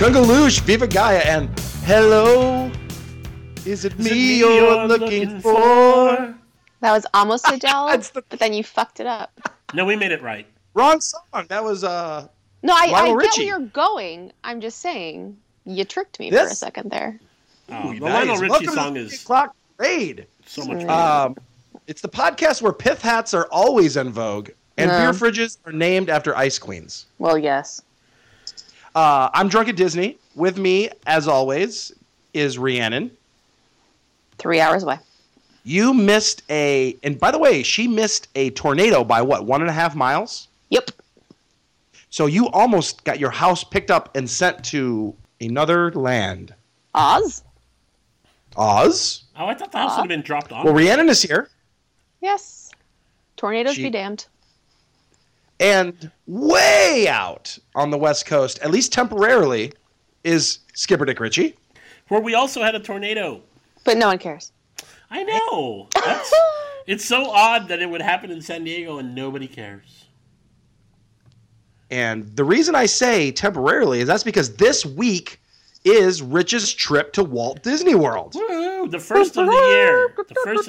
Kungaloosh, Viva Gaia, and hello, is it me you're looking for? That was almost Adele, but then you fucked it up. No, we made it right. Wrong song. That was no, I get where you're going. I'm just saying, you tricked me for a second there. Oh, the Lionel Richie song is Clock Raid. So much fun. It's the podcast where pith hats are always in vogue, and beer fridges are named after ice queens. Well, yes. I'm drunk at Disney. With me, as always, is Rhiannon. 3 hours away. You missed and by the way, she missed a tornado by what, 1.5 miles? Yep. So you almost got your house picked up and sent to another land. Oz? Oh, I thought the house would have been dropped off. Well, Rhiannon is here. Yes. Tornadoes be damned. And way out on the West Coast, at least temporarily, is Skipper Dick Ritchie. Where we also had a tornado. But no one cares. I know. It's so odd that it would happen in San Diego and nobody cares. And the reason I say temporarily is that's because this week is Rich's trip to Walt Disney World. Woo! The first of the year. First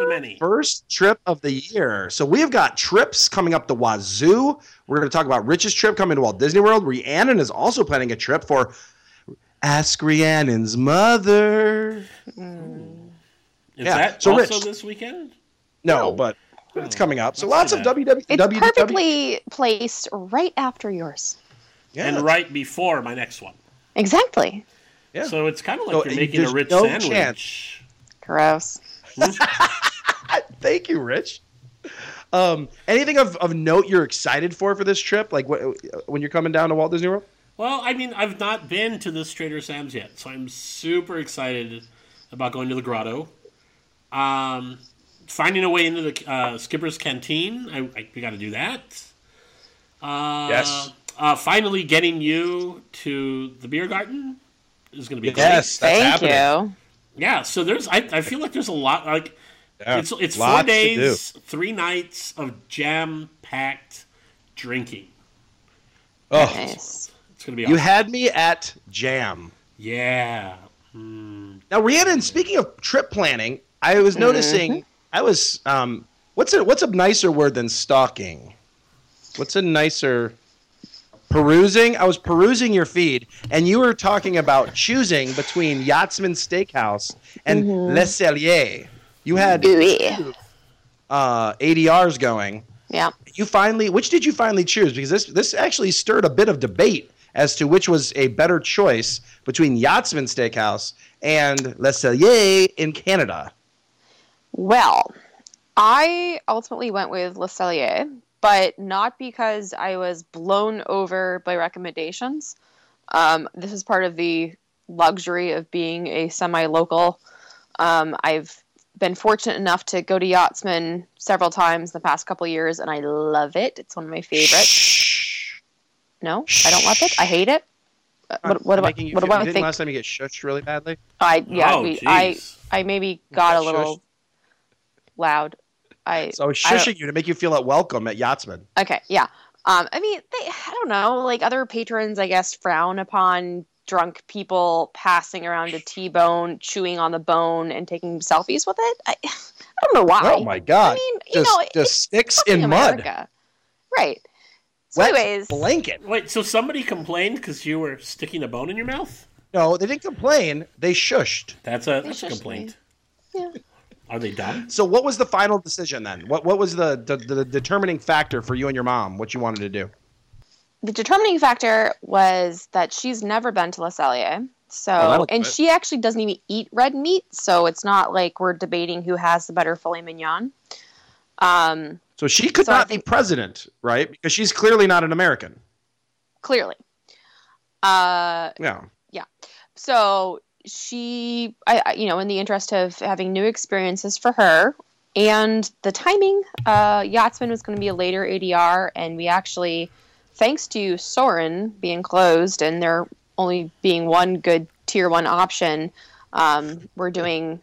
of many. First trip of the year. So we've got trips coming up the wazoo. We're going to talk about Rich's trip coming to Walt Disney World. Rhiannon is also planning a trip for Ask Rhiannon's Mother. Mm. Is that so also Rich, this weekend? No, but it's coming up. So lots of WWE. It's perfectly placed right after yours. Yeah. And right before my next one. Exactly. Yeah. So it's kind of like you're making a Rich sandwich. Chance. Gross. Thank you, Rich. Anything of note you're excited for this trip? Like when you're coming down to Walt Disney World? Well, I mean, I've not been to this Trader Sam's yet, so I'm super excited about going to the Grotto. Finding a way into the Skipper's Canteen. We got to do that. Yes. Finally getting you to the beer garden is going to be great. Yes, thank you. Yeah, so there's. I feel like there's a lot. Like it's 4 days, 3 nights of jam-packed drinking. Oh, nice. It's going to be awesome. You had me at jam. Yeah. Mm. Now, Rhiannon, speaking of trip planning, I was noticing, what's a nicer word than stalking? What's a nicer, perusing? I was perusing your feed, and you were talking about choosing between Yachtsman Steakhouse and Le Cellier. You had ADRs going. Yeah. Which did you finally choose? Because this actually stirred a bit of debate as to which was a better choice between Yachtsman Steakhouse and Le Cellier in Canada. Well, I ultimately went with Le Cellier, but not because I was blown over by recommendations. This is part of the luxury of being a semi-local. I've been fortunate enough to go to Yachtsman several times in the past couple of years, and I love it. It's one of my favorites. No, I don't love it. I hate it. What do I think? Last time you get shushed really badly? I maybe got a little loud. So I was shushing you to make you feel at welcome at Yachtsman. Okay, yeah. I mean, I don't know. Like other patrons, I guess, frown upon drunk people passing around a T-bone, chewing on the bone, and taking selfies with it. I don't know why. Oh my god! I mean, just sticks in America. Mud. Right. So anyways, blanket. Wait, so somebody complained because you were sticking a bone in your mouth? No, they didn't complain. They shushed. That's a complaint. Me. Yeah. Are they done? So what was the final decision then? What was the determining factor for you and your mom, what you wanted to do? The determining factor was that she's never been to Le Cellier. She actually doesn't even eat red meat, so it's not like we're debating who has the better filet mignon. So she could not be president, right? Because she's clearly not an American. Clearly. Yeah. Yeah. So she, in the interest of having new experiences for her and the timing, Yachtsman was going to be a later ADR. And we actually, thanks to Soarin' being closed and there only being one good tier one option, we're doing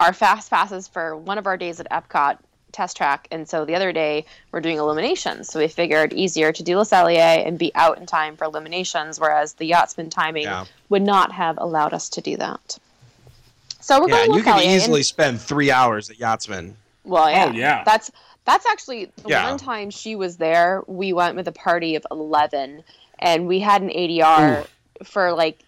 our fast passes for one of our days at Epcot test track, and so the other day we're doing eliminations, so we figured easier to do Le Cellier and be out in time for eliminations, whereas the Yachtsman timing would not have allowed us to do that. So we're going Le Cellier. You can easily spend 3 hours at Yachtsman. Well, yeah. Oh, yeah. That's actually the one time she was there, we went with a party of 11, and we had an ADR for like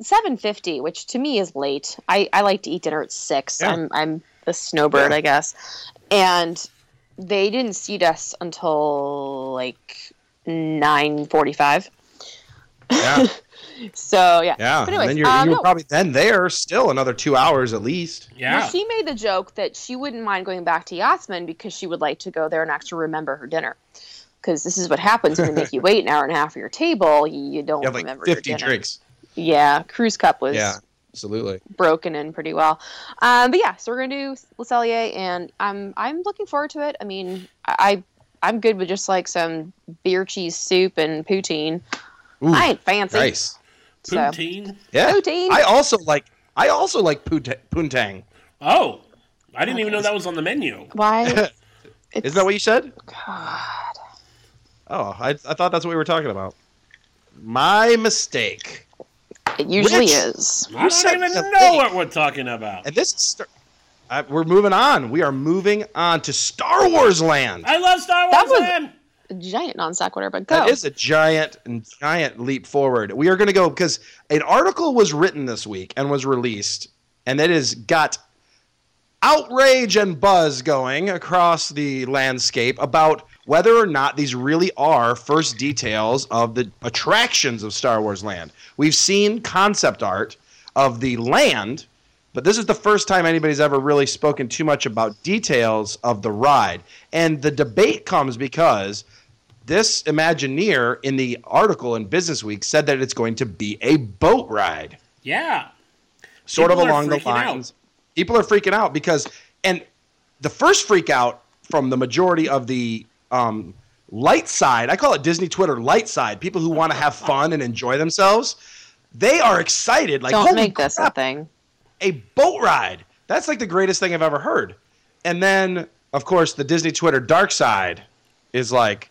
7:50, which to me is late. I like to eat dinner at 6. Yeah. I'm the snowbird, I guess. And they didn't seat us until like 9:45. Yeah. So yeah. But anyways, and then you were probably then there still another 2 hours at least. Yeah. Well, she made the joke that she wouldn't mind going back to Yachtsman because she would like to go there and actually remember her dinner. Because this is what happens when they make you wait an hour and a half for your table. You don't remember like 50 your dinner. Drinks. Yeah, Cruise Cup was absolutely broken in pretty well. But yeah, so we're gonna do Le Cellier, and I'm looking forward to it. I mean, I'm good with just like some beer cheese soup and poutine. Ooh, I ain't fancy. Nice. Poutine? So, yeah. Poutine. I also like poontang. Oh. I didn't even know that was on the menu. Why? Isn't that what you said? God. Oh, I thought that's what we were talking about. My mistake. It usually is. I don't even know what we're talking about. And this we're moving on. We are moving on to Star Wars Land. I love Star Wars Land. A giant non sequitur, but go. That is a giant leap forward. We are going to go because an article was written this week and was released, and it has got outrage and buzz going across the landscape about whether or not these really are first details of the attractions of Star Wars Land. We've seen concept art of the land, but this is the first time anybody's ever really spoken too much about details of the ride. And the debate comes because this Imagineer in the article in Business Week said that it's going to be a boat ride. Yeah. Sort people of along the lines. Out. People are freaking out because, and the first freak out from the majority of the light side, I call it Disney Twitter light side, people who want to have fun and enjoy themselves, they are excited. Like, don't make this a thing. A boat ride. That's like the greatest thing I've ever heard. And then, of course, the Disney Twitter dark side is like,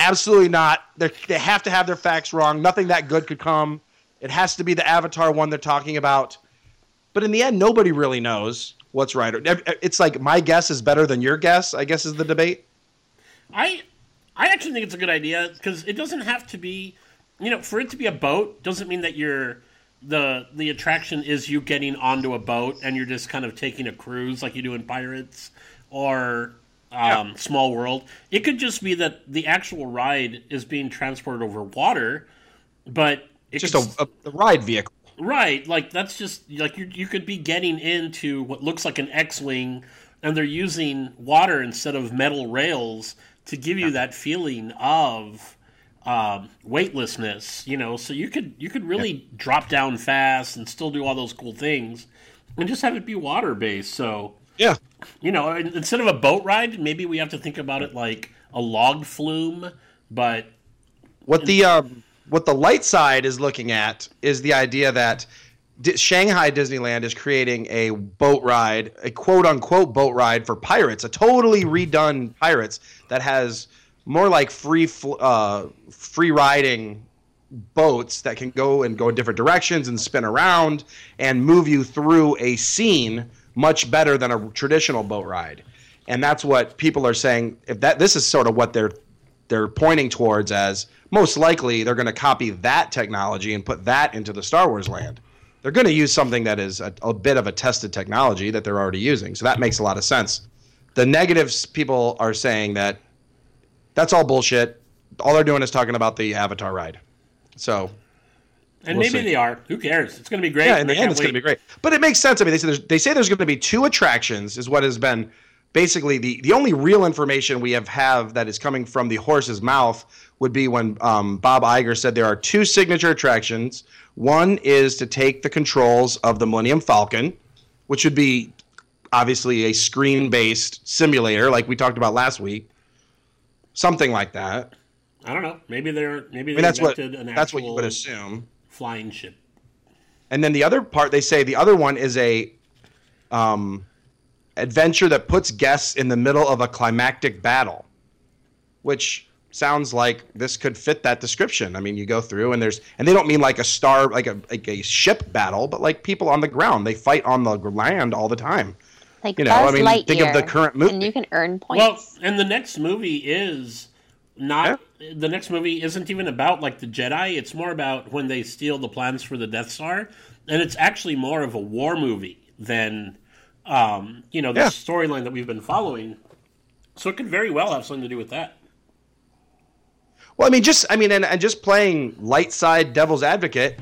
absolutely not. They have to have their facts wrong. Nothing that good could come. It has to be the Avatar one they're talking about. But in the end, nobody really knows what's right. It's like my guess is better than your guess, I guess, is the debate. I actually think it's a good idea because it doesn't have to be, for it to be a boat doesn't mean that you're... The attraction is you getting onto a boat and you're just kind of taking a cruise like you do in Pirates or Small World. It could just be that the actual ride is being transported over water, but it's just a ride vehicle. Right. Like, that's just like you could be getting into what looks like an X-Wing, and they're using water instead of metal rails to give you that feeling of weightlessness, so you could really drop down fast and still do all those cool things and just have it be water based. So instead of a boat ride, maybe we have to think about it like a log flume. But what the light side is looking at is the idea that Shanghai Disneyland is creating a boat ride, a quote unquote boat ride for Pirates, a totally redone Pirates that has more like free riding boats that can go in different directions and spin around and move you through a scene much better than a traditional boat ride. And that's what people are saying. If this is sort of what they're pointing towards, as most likely they're going to copy that technology and put that into the Star Wars Land. They're going to use something that is a bit of a tested technology that they're already using. So that makes a lot of sense. The negatives people are saying that that's all bullshit. All they're doing is talking about the Avatar ride. So, and we'll maybe see. They are. Who cares? It's going to be great. Yeah, in the end, it's going to be great. But it makes sense. I mean, they say there's going to be two attractions, is what has been basically the only real information we have that is coming from the horse's mouth would be when Bob Iger said there are two signature attractions. One is to take the controls of the Millennium Falcon, which would be obviously a screen-based simulator like we talked about last week. Something like that. I don't know. Maybe they invented an actual that's what you would assume. Flying ship. And then the other part, they say the other one is a adventure that puts guests in the middle of a climactic battle, which sounds like this could fit that description. I mean, you go through and they don't mean like a star, like a ship battle, but like people on the ground. They fight on the land all the time. Like, you know, I mean, Lightyear, think of the current movie, and you can earn points. Well, and the next movie is not. Yeah. The next movie isn't even about like the Jedi. It's more about when they steal the plans for the Death Star, and it's actually more of a war movie than the storyline that we've been following. So it could very well have something to do with that. Well, I mean, just playing light side devil's advocate,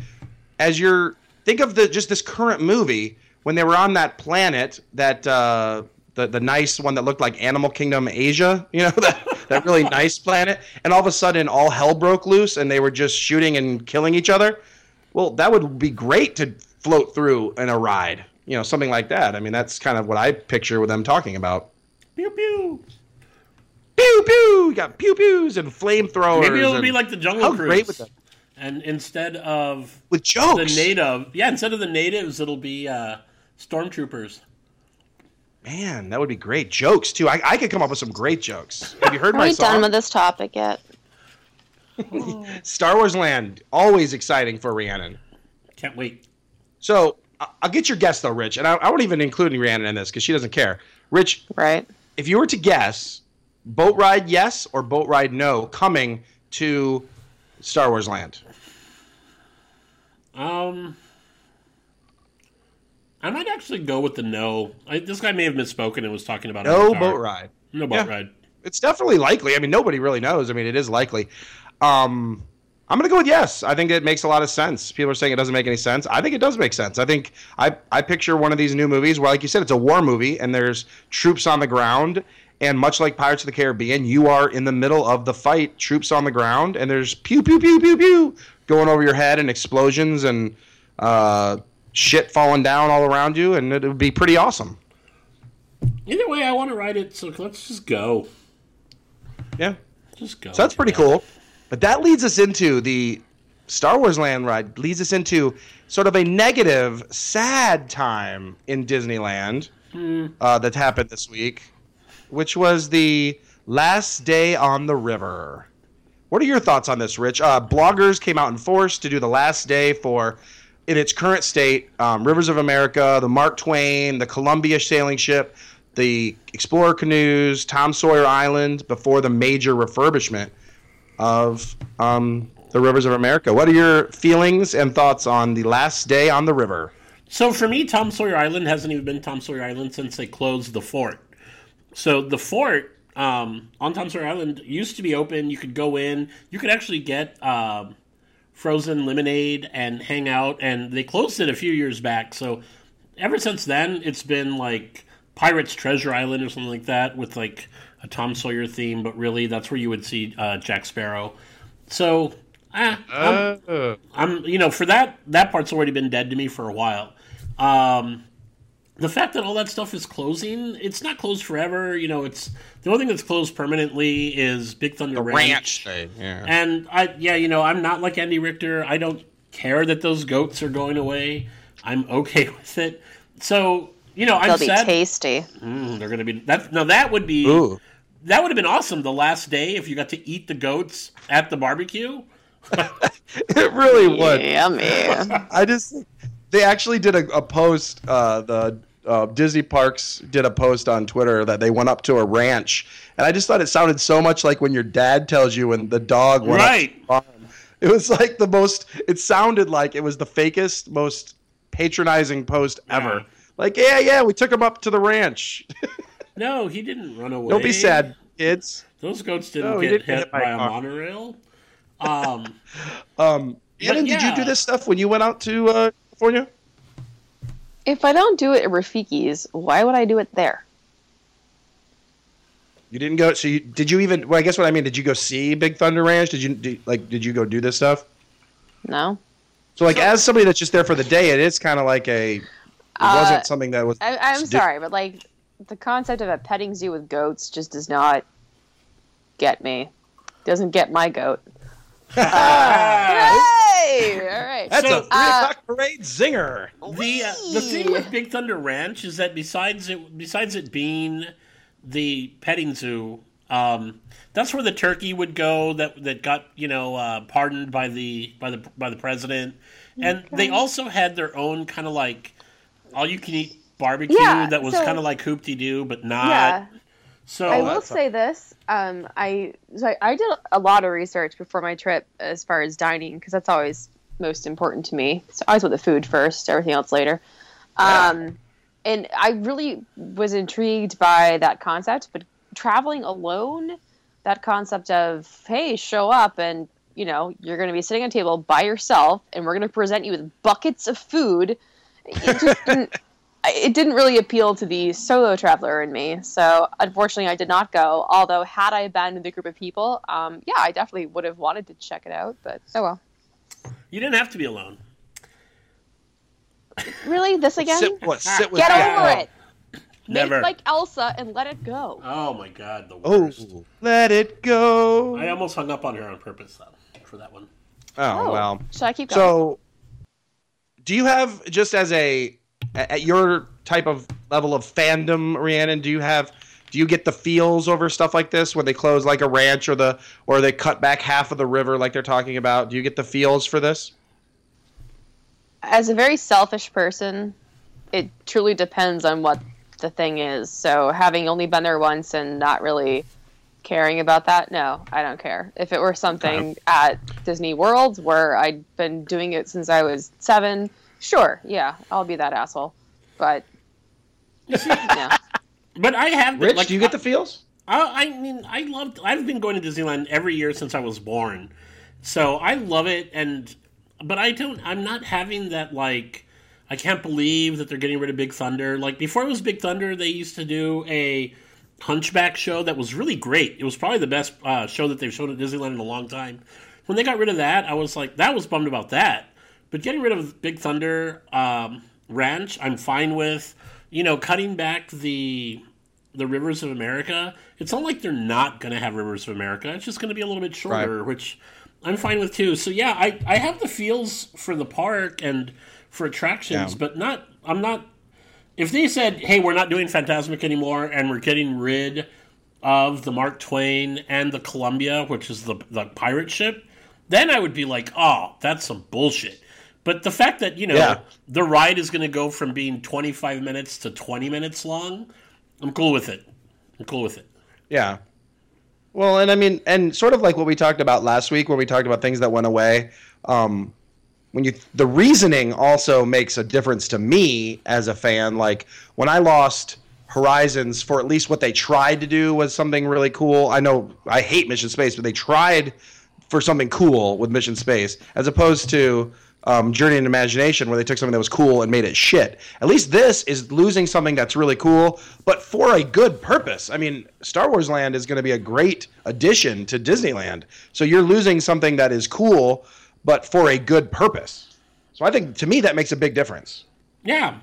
think of this current movie. When they were on that planet, that the nice one that looked like Animal Kingdom Asia, you know, that really nice planet, and all of a sudden all hell broke loose and they were just shooting and killing each other. Well, that would be great to float through in a ride, you know, something like that. I mean, that's kind of what I picture with them talking about. Pew pew, pew pew. You got pew pews and flamethrowers. Maybe it'll be like the Jungle Cruise. How great was that? And instead of with jokes, instead of the natives, it'll be stormtroopers. Man, that would be great. Jokes, too. I could come up with some great jokes. Have you heard my song? Are we done with this topic yet? Star Wars Land, always exciting for Rhiannon. Can't wait. So, I'll get your guess, though, Rich. And I won't even include Rhiannon in this, because she doesn't care. Rich, right? If you were to guess, boat ride yes or boat ride no coming to Star Wars Land. I might actually go with the no. This guy may have misspoken and was talking about no boat ride. No boat ride. It's definitely likely. I mean, nobody really knows. I mean, it is likely. I'm going to go with yes. I think it makes a lot of sense. People are saying it doesn't make any sense. I think it does make sense. I think I picture one of these new movies where, like you said, it's a war movie and there's troops on the ground. And much like Pirates of the Caribbean, you are in the middle of the fight, troops on the ground, and there's pew, pew, pew, pew, pew going over your head and explosions and shit falling down all around you, and it would be pretty awesome. Either way, I want to ride it, so let's just go. Yeah. Just go. So that's pretty cool. But that leads us into the Star Wars Land ride, leads us into sort of a negative, sad time in Disneyland that happened this week, which was the last day on the river. What are your thoughts on this, Rich? Bloggers came out in force to do the last day for, in its current state, Rivers of America, the Mark Twain, the Columbia sailing ship, the Explorer canoes, Tom Sawyer Island, before the major refurbishment of the Rivers of America. What are your feelings and thoughts on the last day on the river? So for me, Tom Sawyer Island hasn't even been Tom Sawyer Island since they closed the fort. So the fort on Tom Sawyer Island used to be open. You could go in. You could actually get frozen lemonade and hang out. And they closed it a few years back. So ever since then, it's been like Pirates Treasure Island or something like that with like a Tom Sawyer theme. But really, that's where you would see Jack Sparrow. So I'm, you know, for that part's already been dead to me for a while. The fact that all that stuff is closing, it's not closed forever. You know, it's the only thing that's closed permanently is Big Thunder Ranch. Thing, yeah. And I'm not like Andy Richter. I don't care that those goats are going away. I'm okay with it. So, you know, I'm sad. They'll be tasty. They're going to be that. No, that would have been awesome. The last day, if you got to eat the goats at the barbecue, it really would. Yeah, man. They actually did a post, Disney Parks did a post on Twitter that they went up to a ranch. And I just thought it sounded so much like when your dad tells you when the dog went up to the farm. It was like it sounded like it was the fakest, most patronizing post ever. Yeah. Like, we took him up to the ranch. No, he didn't run away. Don't be sad, kids. Those goats didn't get hit by a monorail. Ellen, did you do this stuff when you went out to... California? If I don't do it at Rafiki's, why would I do it there? You didn't go. So did you even? Well, I guess what I mean. Did you go see Big Thunder Ranch? Did you go do this stuff? No. So as somebody that's just there for the day, it is kind of like a. It wasn't something that was. I'm sorry, but like the concept of a petting zoo with goats just does not get me. Doesn't get my goat. Hooray! All right. That's a 3 o'clock parade zinger. The thing with Big Thunder Ranch is that besides it being the petting zoo, that's where the turkey would go that got pardoned by the president, and they also had their own kind of like all you can eat barbecue that was kind of like hoop-de-doo but not. Yeah. So I will say this: I did a lot of research before my trip as far as dining because that's always most important to me. So I always want the food first, everything else later. And I really was intrigued by that concept, but traveling alone, that concept of, hey, show up and, you're going to be sitting at a table by yourself and we're going to present you with buckets of food. It just didn't really appeal to the solo traveler in me. So unfortunately, I did not go. Although had I been with a group of people, I definitely would have wanted to check it out. But oh well. You didn't have to be alone. Really? This again? Sit with Get over it. Never. Make like Elsa and let it go. Oh my God, the worst. Oh, let it go. I almost hung up on her on purpose though for that one. Oh well. Should I keep going? So, do you have just at your type of level of fandom, Rhiannon? Do you get the feels over stuff like this when they close like a ranch or they cut back half of the river like they're talking about? Do you get the feels for this? As a very selfish person, it truly depends on what the thing is. So having only been there once and not really caring about that, no, I don't care. If it were something at Disney World where I'd been doing it since I was 7, sure, yeah, I'll be that asshole. But yeah. But I have been, Rich, do you get the feels? I've been going to Disneyland every year since I was born. So I love it, but I'm not having that like I can't believe that they're getting rid of Big Thunder. Like, before it was Big Thunder, they used to do a Hunchback show that was really great. It was probably the best show that they've shown at Disneyland in a long time. When they got rid of that, I was like, that was bummed about that. But getting rid of Big Thunder Ranch, I'm fine with. Cutting back the Rivers of America, it's not like they're not going to have Rivers of America. It's just going to be a little bit shorter, right, which I'm fine with, too. So, yeah, I have the feels for the park and for attractions, but not. I'm not. If they said, "Hey, we're not doing Fantasmic anymore, and we're getting rid of the Mark Twain and the Columbia, which is the pirate ship," then I would be like, "Oh, that's some bullshit." But the fact that the ride is going to go from being 25 minutes to 20 minutes long, I'm cool with it. Yeah. Well, and I mean, and sort of like what we talked about last week, where we talked about things that went away. When the reasoning also makes a difference to me as a fan. Like when I lost Horizons, for at least what they tried to do was something really cool. I know I hate Mission Space, but they tried for something cool with Mission Space, as opposed to Journey into Imagination, where they took something that was cool and made it shit. At least this is losing something that's really cool, but for a good purpose. I mean, Star Wars Land is going to be a great addition to Disneyland. So you're losing something that is cool, but for a good purpose. So I think, to me, that makes a big difference. Yeah.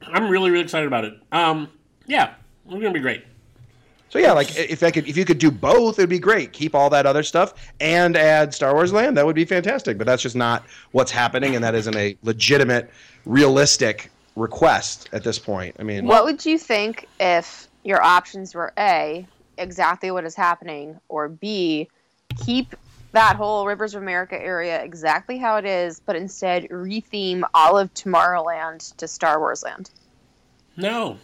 I'm really, really excited about it. It's going to be great. So yeah, like if you could do both, it'd be great. Keep all that other stuff and add Star Wars Land. That would be fantastic. But that's just not what's happening, and that isn't a legitimate, realistic request at this point. I mean, what would you think if your options were A, exactly what is happening, or B, keep that whole Rivers of America area exactly how it is, but instead retheme all of Tomorrowland to Star Wars Land? No.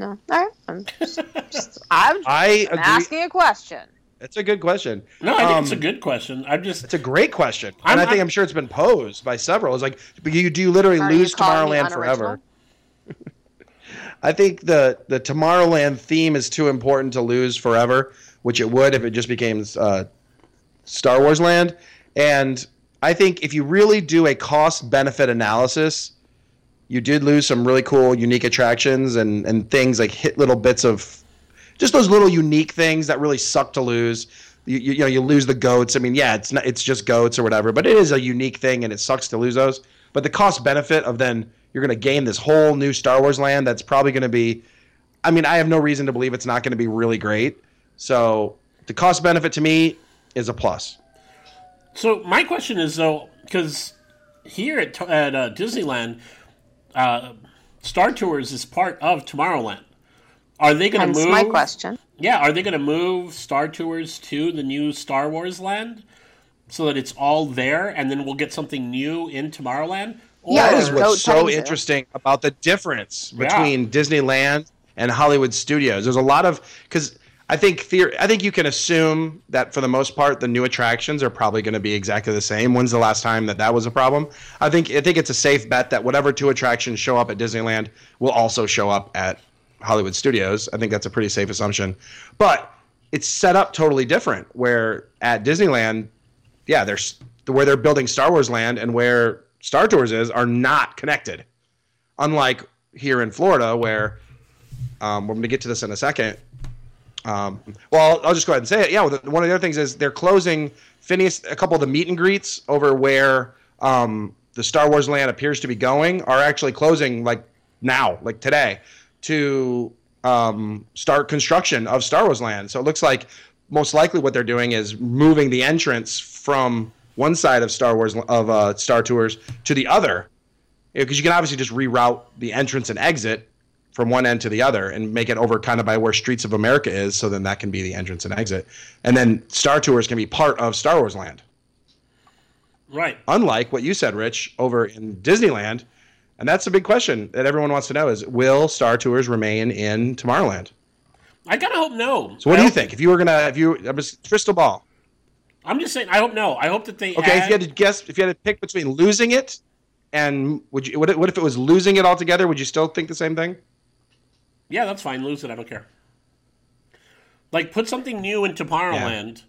All right. I'm asking a question. It's a good question. No, I think it's a good question. It's a great question. I'm sure it's been posed by several. It's like, but you do literally lose Tomorrowland forever. I think the Tomorrowland theme is too important to lose forever, which it would if it just became Star Wars Land. And I think if you really do a cost-benefit analysis, you did lose some really cool, unique attractions and things like hit little bits of just those little unique things that really suck to lose. You lose the goats. I mean, yeah, it's just goats or whatever, but it is a unique thing and it sucks to lose those. But the cost-benefit of then you're going to gain this whole new Star Wars Land that's probably going to be, I mean, I have no reason to believe it's not going to be really great. So the cost-benefit to me is a plus. So my question is, though, because here at Disneyland, Star Tours is part of Tomorrowland. Are they going to move? That's my question. Yeah, are they going to move Star Tours to the new Star Wars land so that it's all there, and then we'll get something new in Tomorrowland? Yeah, that is what's so interesting about the difference between Disneyland and Hollywood Studios. There's a lot of because I think you can assume that for the most part the new attractions are probably going to be exactly the same. When's the last time that was a problem? I think it's a safe bet that whatever two attractions show up at Disneyland will also show up at Hollywood Studios. I think that's a pretty safe assumption. But it's set up totally different where at Disneyland, there's where they're building Star Wars land and where Star Tours is are not connected. Unlike here in Florida where we're going to get to this in a second. I'll just go ahead and say it. Yeah, one of the other things is they're closing Phineas, a couple of the meet and greets over where the Star Wars land appears to be going are actually closing like today. To start construction of Star Wars land. So it looks like most likely what they're doing is moving the entrance from one side of Star Tours to the other. Because you can obviously just reroute the entrance and exit from one end to the other and make it over kind of by where Streets of America is. So then that can be the entrance and exit. And then Star Tours can be part of Star Wars land. Right. Unlike what you said, Rich, over in Disneyland. And that's a big question that everyone wants to know is, will Star Tours remain in Tomorrowland? I gotta hope no. So what do you think? If you were gonna, crystal ball. I'm just saying, I hope no. I hope that they if you had to guess, if you had to pick between losing it and what if it was losing it altogether, would you still think the same thing? Yeah, that's fine. Lose it. I don't care. Like, put something new in Tomorrowland.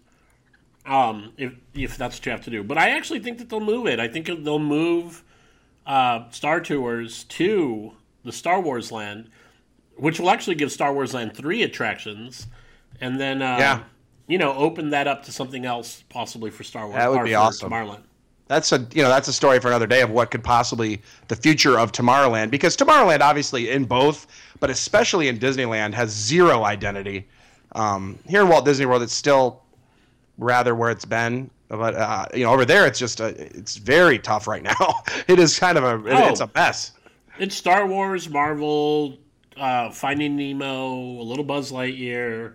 Yeah. If that's what you have to do. But I actually think that they'll move it. I think they'll move... Star Tours to the Star Wars land, which will actually give Star Wars land 3 attractions, and then open that up to something else possibly for Star Wars. That would be awesome. Tomorrowland. That's a story for another day of what could possibly the future of Tomorrowland, because Tomorrowland obviously in both, but especially in Disneyland has zero identity. Here in Walt Disney World, it's still rather where it's been. But over there, it's just it's very tough right now. It is kind of it's a mess. It's Star Wars, Marvel, Finding Nemo, a little Buzz Lightyear.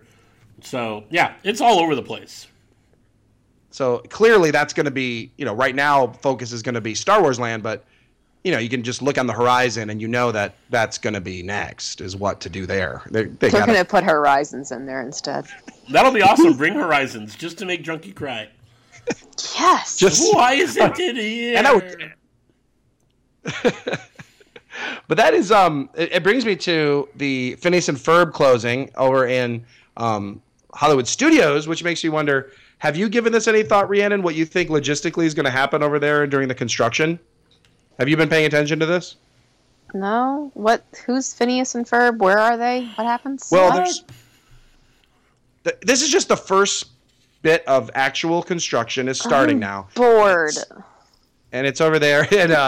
So yeah, it's all over the place. So clearly, that's going to be right now. Focus is going to be Star Wars Land, but you can just look on the horizon and that that's going to be next is what to do there. They're going to put Horizons in there instead. That'll be awesome. Bring Horizons just to make Drunky cry. Yes. Why is it in here? But that is it brings me to the Phineas and Ferb closing over in Hollywood Studios, which makes me wonder, have you given this any thought, Rhiannon, what you think logistically is going to happen over there during the construction? Have you been paying attention to this? No. Who's Phineas and Ferb? Where are they? What happens? Well, this is just the first bit of actual construction is starting now. Bored. And it's over there by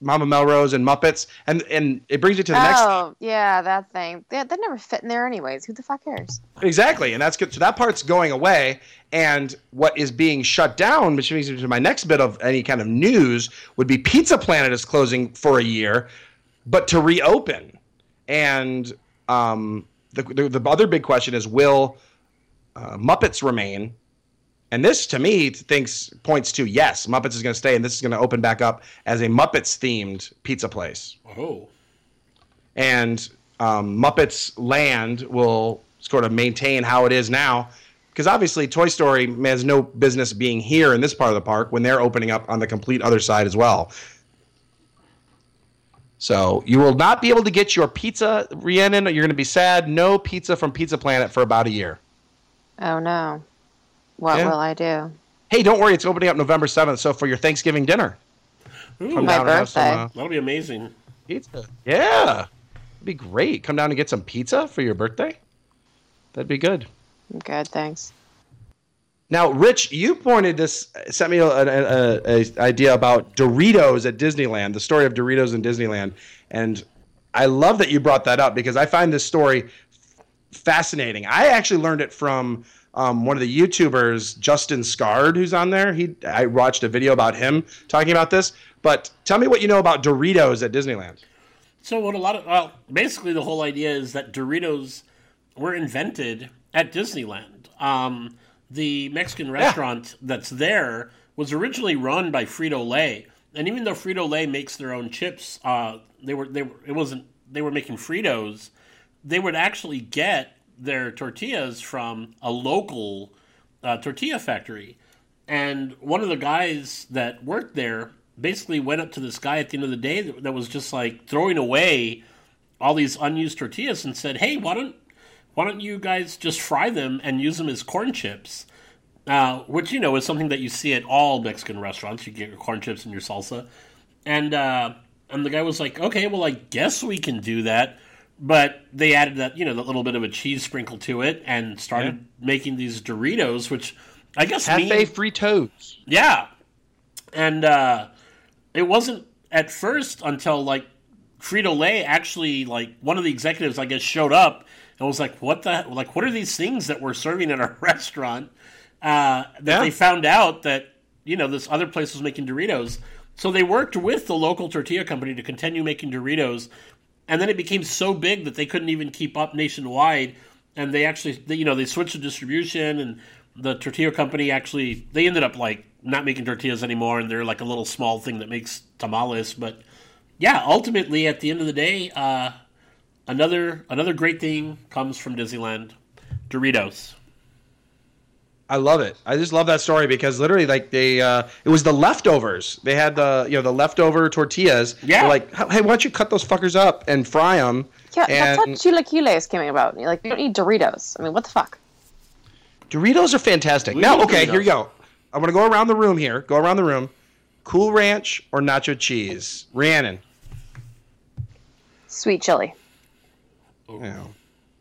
Mama Melrose and Muppets, and it brings you to the next. Oh yeah, that thing. They never fit in there anyways. Who the fuck cares? Exactly, and that's good. So that part's going away, and what is being shut down, which brings me to my next bit of any kind of news, would be Pizza Planet is closing for a year, but to reopen, and The other big question is, will Muppets remain? And this, to me, points to, yes, Muppets is going to stay, and this is going to open back up as a Muppets-themed pizza place. Oh. And Muppets Land will sort of maintain how it is now, because obviously Toy Story has no business being here in this part of the park when they're opening up on the complete other side as well. So you will not be able to get your pizza, Rhiannon. You're going to be sad. No pizza from Pizza Planet for about a year. Oh, no. What will I do? Hey, don't worry. It's opening up November 7th, so for your Thanksgiving dinner. Ooh, come my birthday. That'll be amazing. Pizza. Yeah. It'd be great. Come down and get some pizza for your birthday. That'd be good. I'm good, thanks. Now, Rich, you sent me an idea about Doritos at Disneyland, the story of Doritos in Disneyland. And I love that you brought that up because I find this story fascinating. I actually learned it from one of the YouTubers, Justin Scard, who's on there. I watched a video about him talking about this. But tell me what you know about Doritos at Disneyland. So what basically the whole idea is that Doritos were invented at Disneyland. The Mexican restaurant that's there was originally run by Frito-Lay, and even though Frito-Lay makes their own chips, they were making Fritos. They would actually get their tortillas from a local tortilla factory, and one of the guys that worked there basically went up to this guy at the end of the day that was just like throwing away all these unused tortillas and said, "Hey, why don't you guys just fry them and use them as corn chips?" Which, you know, is something that you see at all Mexican restaurants. You get your corn chips and your salsa. And the guy was like, "Okay, well, I guess we can do that." But they added that, you know, that little bit of a cheese sprinkle to it and started making these Doritos, which I guess Cafe Fritos. Yeah. And it wasn't at first until, like, Frito-Lay actually, like, one of the executives, I guess, showed up and was like, what are these things that we're serving at our restaurant? They found out that, you know, this other place was making Doritos. So they worked with the local tortilla company to continue making Doritos. And then it became so big that they couldn't even keep up nationwide. And they actually, they switched to distribution, and the tortilla company actually, they ended up, like, not making tortillas anymore, and they're like a little small thing that makes tamales. But yeah, ultimately at the end of the day, another great thing comes from Disneyland, Doritos. I love it. I just love that story because literally, like, they it was the leftovers. They had the leftover tortillas. Yeah. They're like, hey, why don't you cut those fuckers up and fry them? Yeah, that's how chilaquiles came about. You're like, you don't need Doritos. I mean, what the fuck? Doritos are fantastic. Here you go. I'm going to go around the room here. Go around the room. Cool Ranch or nacho cheese? Rhiannon. Sweet chili. Oh,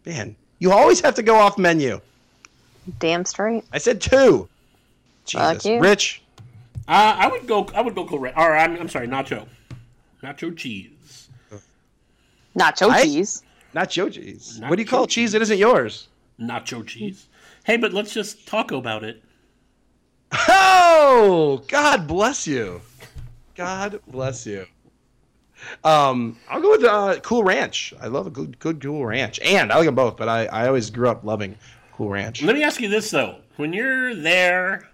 man. You always have to go off menu. Damn straight. I said two. Jesus. Rich. I would go cool ranch. Or I'm sorry, nacho. Nacho cheese. Nacho cheese. What do you call cheese that isn't yours? Nacho cheese. Hey, but let's just talk about it. Oh, God bless you. God bless you. I'll go with Cool Ranch. I love a good Cool Ranch. And I like them both, but I always grew up loving Cool Ranch. Let me ask you this, though. When you're there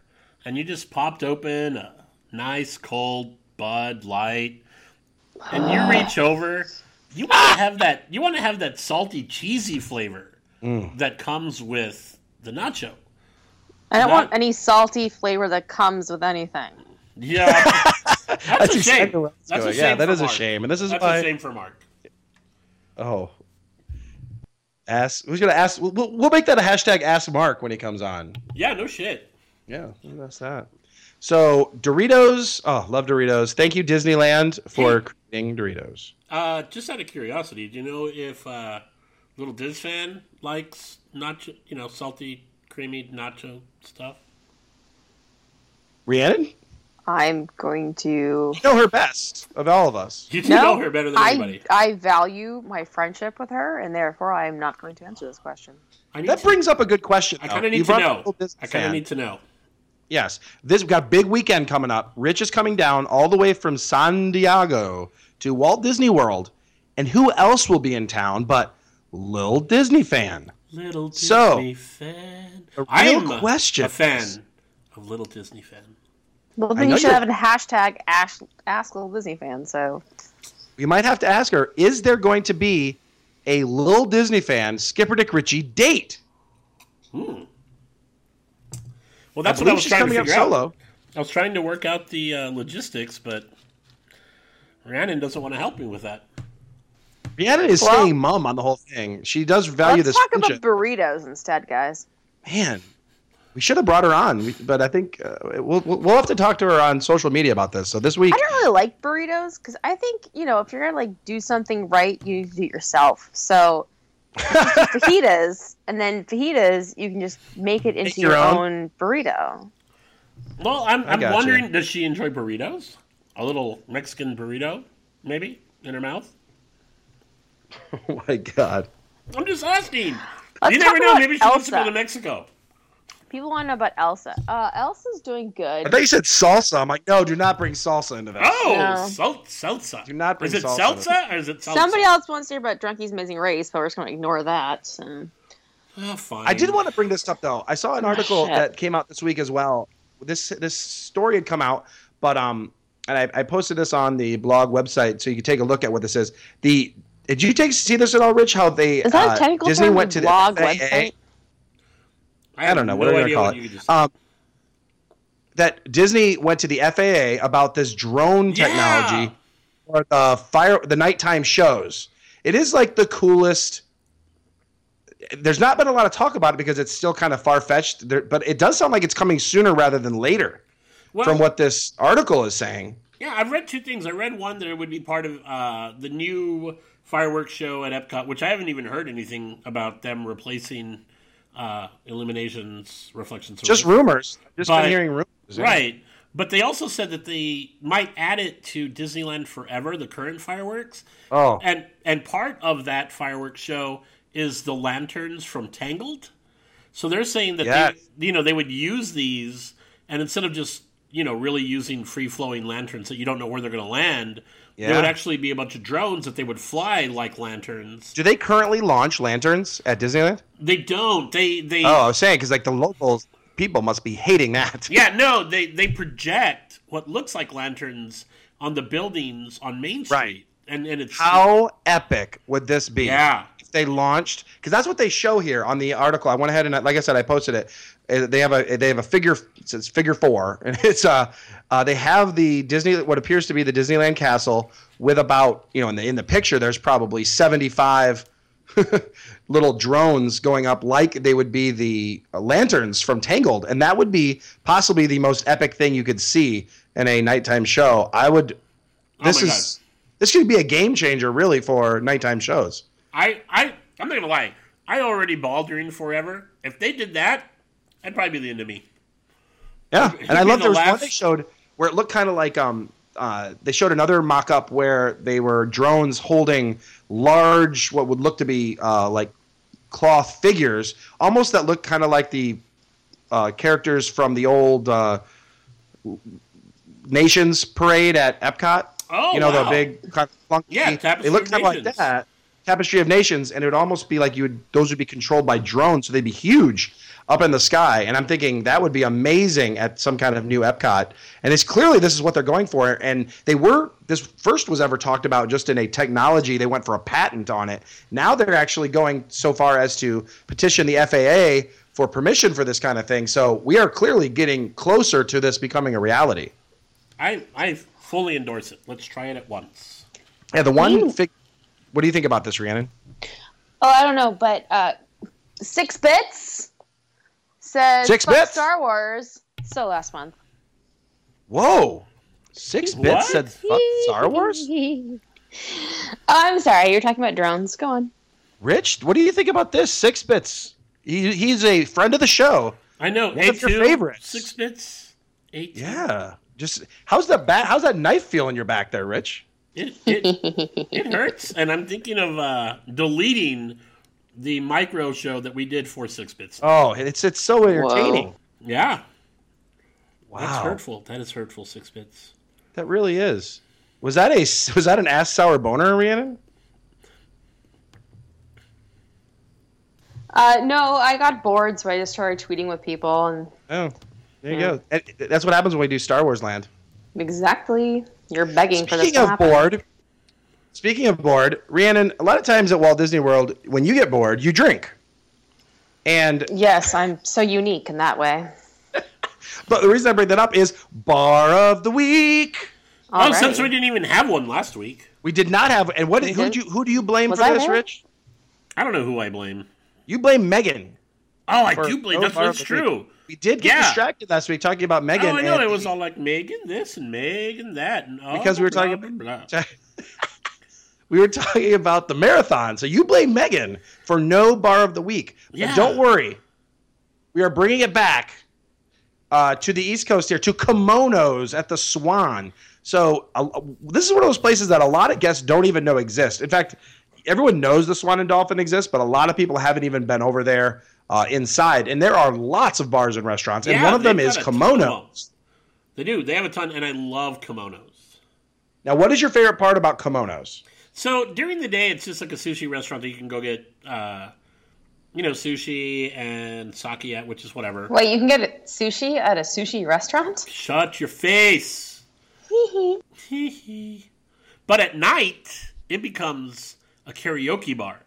and you just popped open a nice cold Bud Light and you reach over, you want to have that salty, cheesy flavor that comes with the nacho. I don't want any salty flavor that comes with anything. Yeah. That's a shame. That's a shame. And this is a shame for Mark. Oh. Who's going to ask? We'll make that a hashtag Ask Mark when he comes on. Yeah, no shit. Yeah, that's that. So, Doritos. Oh, love Doritos. Thank you, Disneyland, for creating Doritos. Just out of curiosity, do you know if Little Diz fan likes nacho, salty, creamy nacho stuff? Rhiannon? I'm going to... You know her best of all of us. You know her better than anybody. I value my friendship with her, and therefore I am not going to answer this question. That brings up a good question. I kind of need to know. Yes. We've got a big weekend coming up. Rich is coming down all the way from San Diego to Walt Disney World. And who else will be in town but Lil Disney fan? Little Disney fan. I am a fan of Little Disney fan. Well, then you should have a hashtag Ask Little Disney fan. So you might have to ask her: is there going to be a Little Disney fan Skipper Dick Ritchie date? Well, that's what I was trying to figure out. I was trying to work out the logistics, but Rhiannon doesn't want to help me with that. Rhiannon is staying mum on the whole thing. She does value this. Let's talk about burritos instead, guys. Man, we should have brought her on, but I think we'll have to talk to her on social media about this. So this week, I don't really like burritos because I think if you're gonna do something right, you need to do it yourself. So fajitas, you can just make it into your own burrito. Well, I'm wondering, does she enjoy burritos? A little Mexican burrito, maybe in her mouth. Oh, my God. I'm just asking. You never know. Maybe she wants to go to Mexico. People want to know about Elsa. Elsa's doing good. I thought you said salsa. I'm like, no, do not bring salsa into that. Oh, no. Salsa. Do not bring salsa. Is it salsa or is it salsa? Somebody else wants to hear about Drunkies' Amazing Race, but we're just going to ignore that. So. Oh, fine. I did want to bring this up, though. I saw an article that came out this week as well. This story had come out, but and I posted this on the blog website so you can take a look at what this is. Did you see this at all, Rich? How they is that a technical Disney term, went to blog the website? I don't know. What do I call it? That Disney went to the FAA about this drone technology for the nighttime shows. It is like the coolest. There's not been a lot of talk about it because it's still kind of far-fetched, but it does sound like it's coming sooner rather than later from what this article is saying. Yeah, I've read two things. I read one that it would be part of the new fireworks show at Epcot, which I haven't even heard anything about them replacing Illumination's Reflections. Just rumors. Just been hearing rumors. Yeah. Right. But they also said that they might add it to Disneyland Forever, the current fireworks. Oh. And part of that fireworks show is the lanterns from Tangled. So they're saying that they would use these, and instead of just really using free-flowing lanterns that you don't know where they're going to land, there would actually be a bunch of drones that they would fly like lanterns. Do they currently launch lanterns at Disneyland? They don't. They I was saying, because the locals people must be hating that. Yeah, no, they project what looks like lanterns on the buildings on Main Street. Right. And it's how epic would this be? Yeah. They launched, because that's what they show here on the article. I went ahead and, like I said, I posted it. They have a figure. It says figure 4, and it's they have the Disney, what appears to be the Disneyland castle, with about in the picture there's probably 75 little drones going up like they would be the lanterns from Tangled, and that would be possibly the most epic thing you could see in a nighttime show. This could be a game changer really for nighttime shows. I'm not gonna lie. I already Baldur'd Forever. If they did that, that'd probably be the end of me. Yeah, and I love there was one they showed where it looked kind of like they showed another mock-up where they were drones holding large, what would look to be like cloth figures, almost that looked kind of like the characters from the old Nations parade at Epcot. Oh, wow. The big kind of clunky. Yeah, Tapestry. They looked kind of like that. Tapestry of Nations, and it would almost be like those would be controlled by drones, so they'd be huge up in the sky. And I'm thinking that would be amazing at some kind of new Epcot. And it's clearly this is what they're going for. And this first was ever talked about just in a technology. They went for a patent on it. Now they're actually going so far as to petition the FAA for permission for this kind of thing. So we are clearly getting closer to this becoming a reality. I fully endorse it. Let's try it at once. Yeah, the one what do you think about this, Rhiannon? Oh, I don't know, but 6bits says Star Wars. So last month. Whoa. 6bits said Star Wars? I'm sorry, you're talking about drones. Go on. Rich, what do you think about this? 6bits. He's a friend of the show. I know. One of your favorites. 6bits. 8. Yeah. Just how's that knife feeling your back there, Rich? It hurts, and I'm thinking of deleting the micro show that we did for 6bits. Oh, it's so entertaining. Whoa. Yeah. Wow. That's hurtful. That is hurtful, 6bits. That really is. Was that an ass sour boner, Rhiannon? No, I got bored, so I just started tweeting with people. And there you go. That's what happens when we do Star Wars Land. Exactly. You're begging for this to happen. Speaking of bored, Rhiannon, a lot of times at Walt Disney World, when you get bored, you drink. And yes, I'm so unique in that way. But the reason I bring that up is Bar of the Week. All right. Since we didn't even have one last week. We did not have. And who do you blame for this, Rich? I don't know who I blame. You blame Megan. Oh, I do blame. That's true. We did get distracted last week talking about Megan. Oh, I know. It was all like Megan this and Megan that. And because we were talking about... We were talking about the marathon. So you blame Megan for no Bar of the Week. Yeah. But don't worry. We are bringing it back to the East Coast here, to Kimonos at the Swan. So this is one of those places that a lot of guests don't even know exist. In fact, everyone knows the Swan and Dolphin exists, but a lot of people haven't even been over there. inside. And there are lots of bars and restaurants, and one of them is Kimono's. They do. They have a ton, and I love Kimono's. Now, what is your favorite part about Kimono's? So, during the day, it's just like a sushi restaurant that you can go get, sushi and sake at, which is whatever. Wait, you can get sushi at a sushi restaurant? Shut your face! Hee hee. Hee hee. But at night, it becomes a karaoke bar.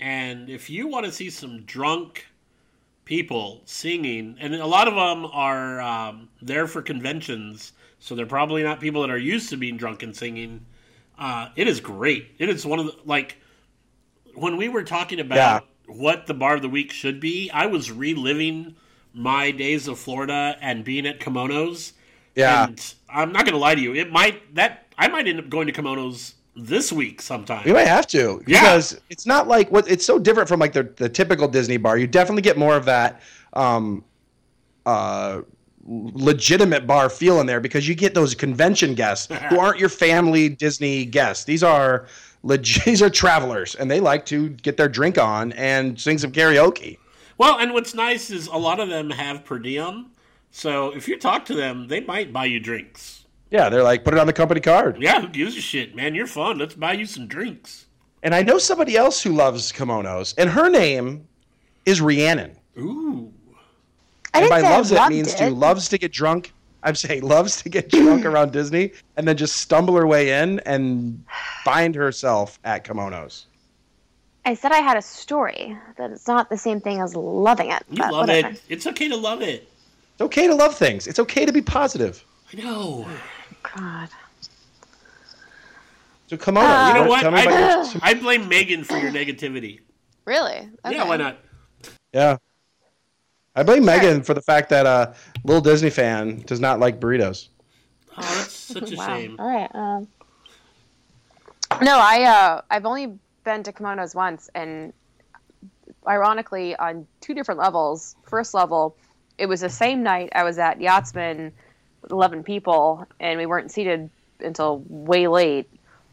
And if you want to see some drunk people singing, and a lot of them are there for conventions, so they're probably not people that are used to being drunk and singing. It is great. It is one of the, like, when we were talking about what the bar of the week should be, I was reliving my days of Florida and being at Kimono's. Yeah. And I'm not going to lie to you. I might end up going to Kimono's this week sometime. You might have to, because it's not like it's so different from like the typical Disney bar. You definitely get more of that, legitimate bar feel in there, because you get those convention guests who aren't your family Disney guests. These are travelers, and they like to get their drink on and sing some karaoke. Well, and what's nice is a lot of them have per diem, so if you talk to them, they might buy you drinks. Yeah, they're like, put it on the company card. Yeah, who gives a shit, man? You're fun. Let's buy you some drinks. And I know somebody else who loves Kimono's, and her name is Rhiannon. Ooh. And by loves it means loves to get drunk. I'm saying loves to get drunk around Disney and then just stumble her way in and find herself at Kimono's. I said I had a story, that it's not the same thing as loving it. You love whatever. It. It's okay to love it. It's okay to love things. It's okay to be positive. I know. God. So Kimono, you know what? I blame Megan for your negativity. Really? Okay. Yeah, why not? Yeah. I blame Megan for the fact that a little Disney fan does not like burritos. Oh, that's such a shame. All right. No, I've only been to Kimono's once, and ironically, on two different levels. First level, it was the same night I was at Yachtsman with 11 people, and we weren't seated until way late.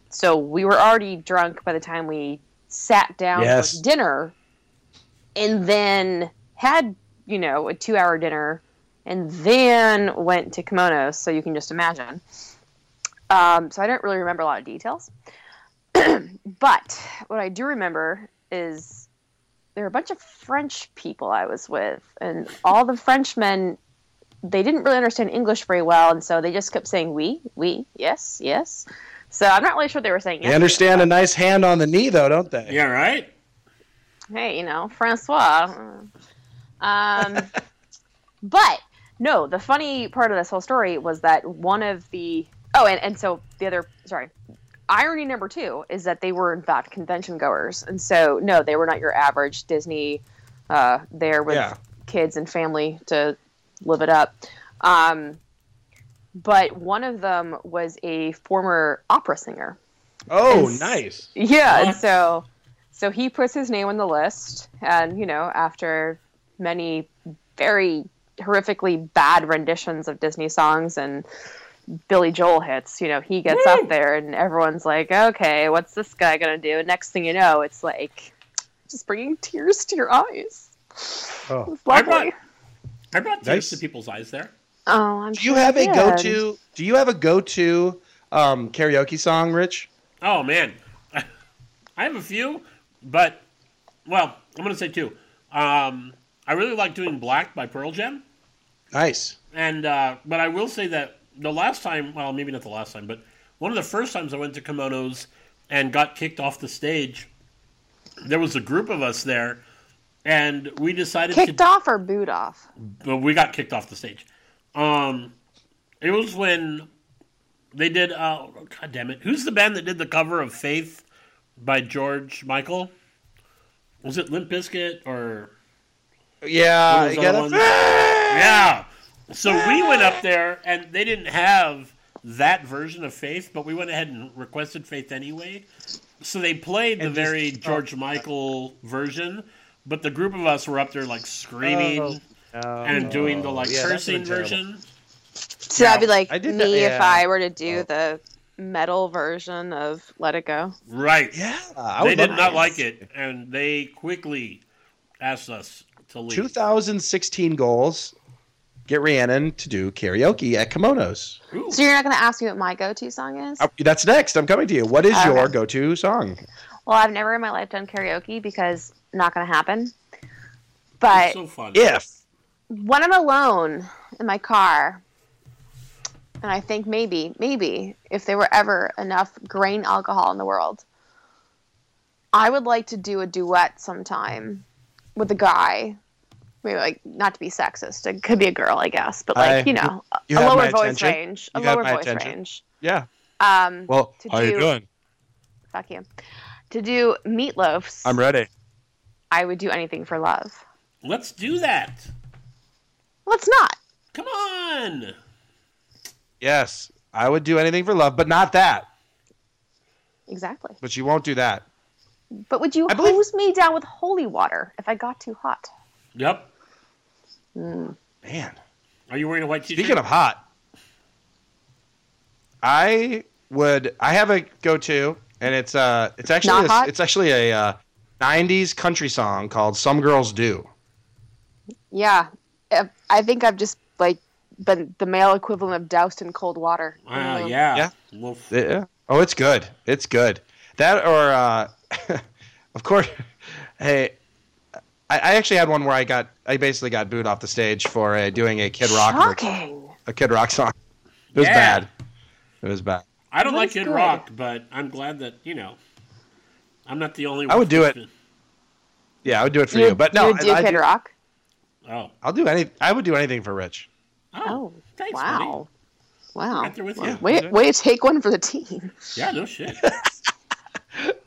So we were already drunk by the time we sat down for dinner, and then had a 2-hour dinner, and then went to Kimono's, so you can just imagine. So I don't really remember a lot of details. But what I do remember is there were a bunch of French people I was with, and all the Frenchmen, they didn't really understand English very well, and so they just kept saying, oui, yes, yes. So I'm not really sure they were saying yes. They understand a nice hand on the knee, though, don't they? Yeah, right? Hey, Francois... but no, the funny part of this whole story was that one of the, irony number 2 is that they were in fact convention goers. And so, no, they were not your average Disney, there with kids and family to live it up. But one of them was a former opera singer. Oh, nice. Yeah. What? And so he puts his name on the list, and, after many very horrifically bad renditions of Disney songs and Billy Joel hits, he gets up there and everyone's like, okay, what's this guy going to do? And next thing you know, it's like just bringing tears to your eyes. Oh, I brought tears to people's eyes there. Oh, I'm sure. Do you have a go-to karaoke song, Rich? Oh, man. I have a few, but, well, I'm going to say 2. I really like doing Black by Pearl Jam. Nice. And but I will say that the last time, well, maybe not the last time, but one of the first times I went to Kimono's and got kicked off the stage, there was a group of us there, and we decided kicked off or booed off? But we got kicked off the stage. It was when they did, God damn it, who's the band that did the cover of Faith by George Michael? Was it Limp Bizkit or... Yeah. Yeah. So we went up there, and they didn't have that version of Faith, but we went ahead and requested Faith anyway. So they played the very George Michael version, but the group of us were up there, like, screaming and doing the, like, cursing version. So that'd be like if I were to do the metal version of Let It Go. Right. Yeah. They did not like it, and they quickly asked us to leave. 2016 goals. Get Rhiannon to do karaoke at Kimonos. Ooh. So you're not going to ask me what my go-to song is? That's next. I'm coming to you. What is your go-to song? Well, I've never in my life done karaoke because not going to happen. But so if when I'm alone in my car, and I think maybe, if there were ever enough grain alcohol in the world, I would like to do a duet sometime with a guy. Maybe, like, not to be sexist, it could be a girl, I guess, but like, you a lower voice range, Yeah. Well, how are you doing? Fuck you. To do Meatloaf's. I'm ready. I would do anything for love. Let's do that. Let's not. Come on. Yes, I would do anything for love, but not that. Exactly. But you won't do that. But would you hose me down with holy water if I got too hot? Yep. Mm. Man. Are you wearing a white t-shirt? Speaking of hot, I have a go-to, and it's actually a 90s country song called Some Girls Do. Yeah. I think I've just like been the male equivalent of doused in cold water. Wow, yeah. Oh, it's good. It's good. That or of course, hey, I actually had one where I basically got booed off the stage for doing a Kid Rock song. It was bad. It was bad. I don't like Kid Rock, but I'm glad that, I'm not the only one. I would do it. Yeah, I would do it for you. But no, you would do Kid Rock? Oh. I would do anything for Rich. Oh, thanks, wow. Buddy. Wow. Right there with you. Way to take one for the team. Yeah, no shit.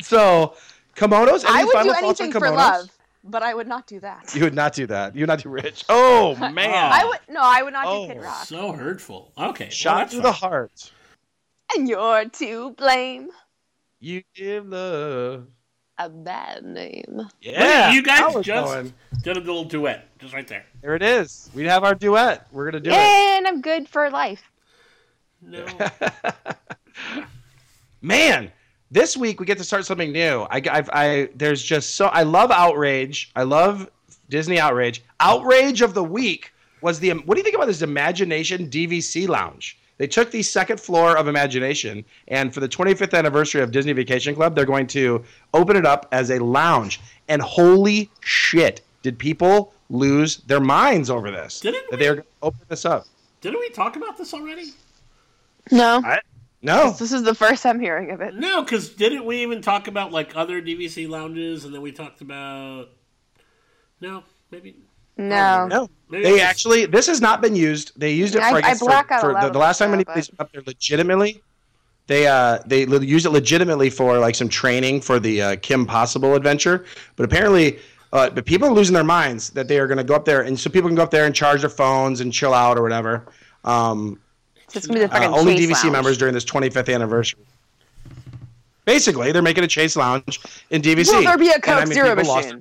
So, Kimonos? I would do anything for love. But I would not do that. You would not do that. You would not do Rich. Oh, man. I would not do Kid Rock. So hurtful. Okay. Shot through the heart. And you're to blame. You give love a bad name. Yeah. Wait, you guys did a little duet. Just right there. There it is. We have our duet. We're going to do it. And I'm good for life. No. Man. This week we get to start something new. I love outrage. I love Disney outrage. Outrage of the week was what do you think about this Imagination DVC Lounge? They took the second floor of Imagination, and for the 25th anniversary of Disney Vacation Club, they're going to open it up as a lounge. And holy shit, did people lose their minds over this? They're going to open this up. Didn't we talk about this already? No. No. This is the first I'm hearing of it. No, because didn't we even talk about, like, other DVC lounges, and then we talked about... No, maybe... No. Maybe they actually... This has not been used. They used it for the last time anybody's up there legitimately. They used it legitimately for, like, some training for the Kim Possible adventure. But apparently... but people are losing their minds that they are going to go up there, and so people can go up there and charge their phones and chill out or whatever. So it's going to be the fucking only DVC lounge. Members during this 25th anniversary. Basically, they're making a Chase Lounge in DVC. Will there be a Coke Zero machine?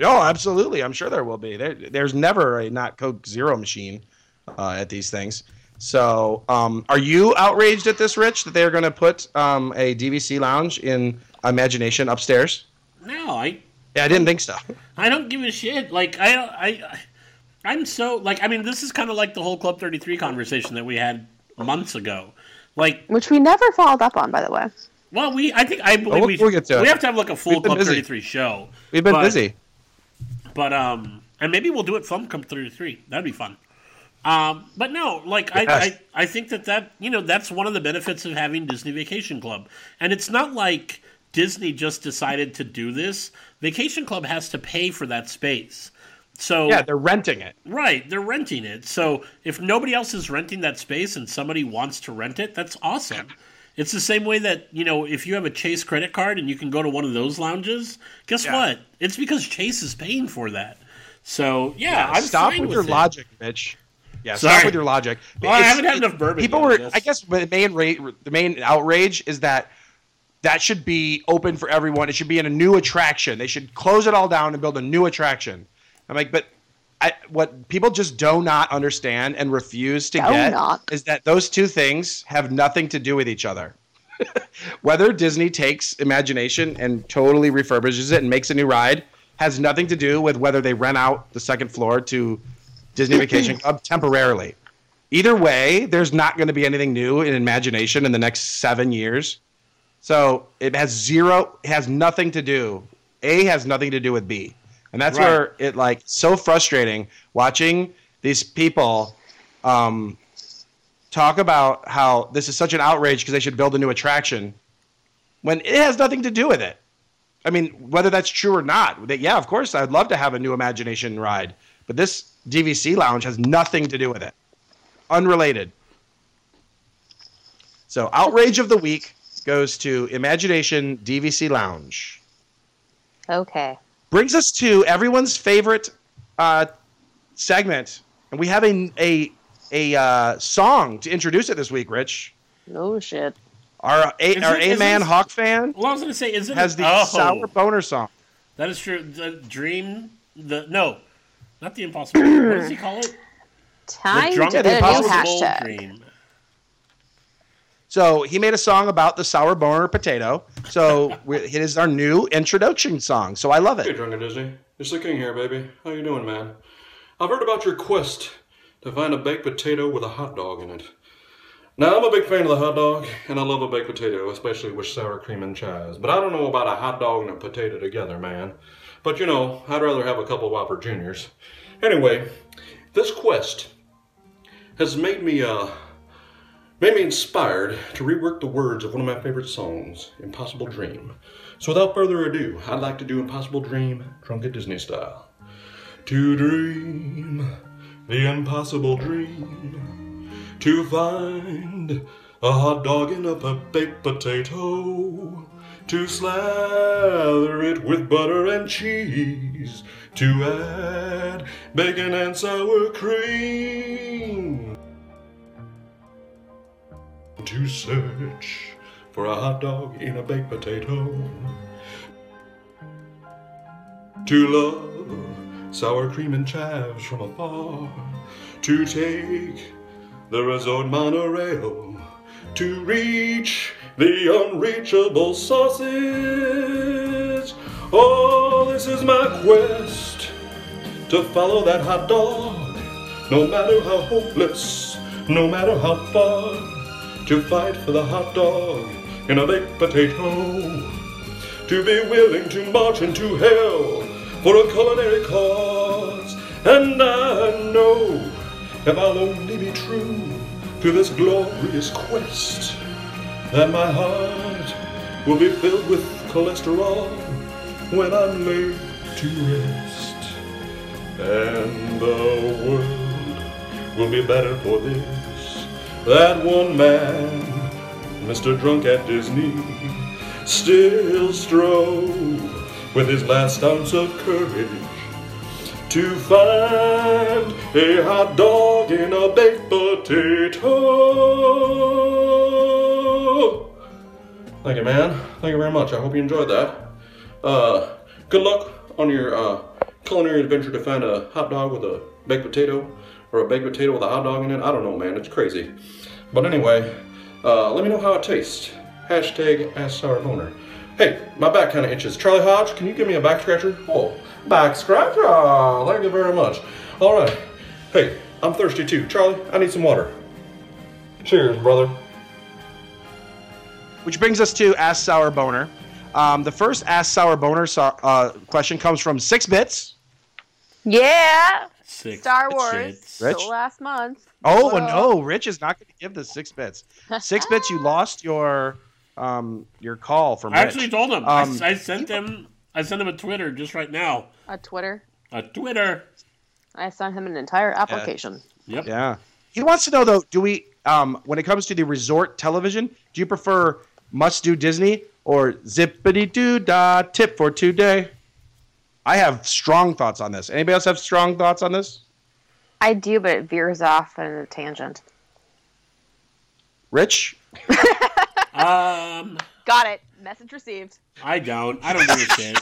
Oh, absolutely. I'm sure there will be. There's never a not Coke Zero machine at these things. So are you outraged at this, Rich, that they're going to put a DVC Lounge in Imagination upstairs? No, I didn't think so. I don't give a shit. Like, I'm so, like, I mean, this is kind of like the whole Club 33 conversation that we had months ago. Like, which we never followed up on, by the way. Well, we have to have, like, a full Club 33 show. We've been busy. But, and maybe we'll do it from Club 33. That'd be fun. But no, like, yes. I think that that's one of the benefits of having Disney Vacation Club. And it's not like Disney just decided to do this. Vacation Club has to pay for that space. So yeah, they're renting it. Right, they're renting it. So if nobody else is renting that space and somebody wants to rent it, that's awesome. It's the same way that, if you have a Chase credit card and you can go to one of those lounges, guess what? It's because Chase is paying for that. So yeah, I'm stop fine with your it. Logic, bitch. Yeah, stop with your logic. Well, I haven't had enough bourbon. People yet, I guess the main outrage is that. That should be open for everyone. It should be in a new attraction. They should close it all down and build a new attraction. I'm like, but what people just do not understand and refuse to get is that those two things have nothing to do with each other. Whether Disney takes Imagination and totally refurbishes it and makes a new ride has nothing to do with whether they rent out the second floor to Disney Vacation Club temporarily. Either way, there's not going to be anything new in imagination in the next 7 years. So it has nothing to do. A has nothing to do with B. And that's where it so frustrating watching these people talk about how this is such an outrage because they should build a new attraction when it has nothing to do with it. I mean, whether that's true or not, of course, I'd love to have a new imagination ride, but this DVC lounge has nothing to do with it. Unrelated. So outrage of the week goes to Imagination DVC Lounge. Okay. Brings us to everyone's favorite segment, and we have a song to introduce it this week, Rich. Oh shit! Our Hawk fan. Well, I was going to say, Sour Boner song? That is true. Not the impossible. What does he call it? Time to the impossible hashtag. Dream. So he made a song about the sour boner potato. So it is our new introduction song. So I love it. Hey, Drunken Disney. It's the King here, baby. How you doing, man? I've heard about your quest to find a baked potato with a hot dog in it. Now, I'm a big fan of the hot dog, and I love a baked potato, especially with sour cream and chives. But I don't know about a hot dog and a potato together, man. But, I'd rather have a couple Whopper Juniors. Anyway, this quest has made me inspired to rework the words of one of my favorite songs, Impossible Dream. So without further ado, I'd like to do Impossible Dream, Drunken Disney style. To dream the impossible dream, to find a hot dog in a baked potato, to slather it with butter and cheese, to add bacon and sour cream. To search for a hot dog in a baked potato, to love sour cream and chives from afar, to take the resort monorail, to reach the unreachable sausage. Oh, this is my quest to follow that hot dog, no matter how hopeless, no matter how far. To fight for the hot dog in a baked potato, to be willing to march into hell for a culinary cause. And I know if I'll only be true to this glorious quest, that my heart will be filled with cholesterol when I'm laid to rest. And the world will be better for this, that one man, Mr. Drunk at Disney, still strove with his last ounce of courage to find a hot dog in a baked potato. Thank you, man. Thank you very much. I hope you enjoyed that. Good luck on your culinary adventure to find a hot dog with a baked potato. Or a baked potato with a hot dog in it. I don't know, man. It's crazy. But anyway, let me know how it tastes. Hashtag Ask Sour Boner. Hey, my back kind of itches. Charlie Hodge, can you give me a back scratcher? Oh, back scratcher. Thank you very much. All right. Hey, I'm thirsty too. Charlie, I need some water. Cheers, brother. Which brings us to Ask Sour Boner. The first Ask Sour Boner question comes from 6Bits. Yeah. Six Star Wars, still last month. Oh, no, Rich is not going to give the 6Bits. 6Bits, you lost your call from Rich. I actually told him. I sent him a Twitter just right now. A Twitter. I sent him an entire application. Yep. Yeah. He wants to know, though, do we, when it comes to the resort television, do you prefer Must Do Disney or Zippity-Doo-Dah Tip for Today? I have strong thoughts on this. Anybody else have strong thoughts on this? I do, but it veers off on a tangent. Rich? Got it. Message received. I don't give a shit.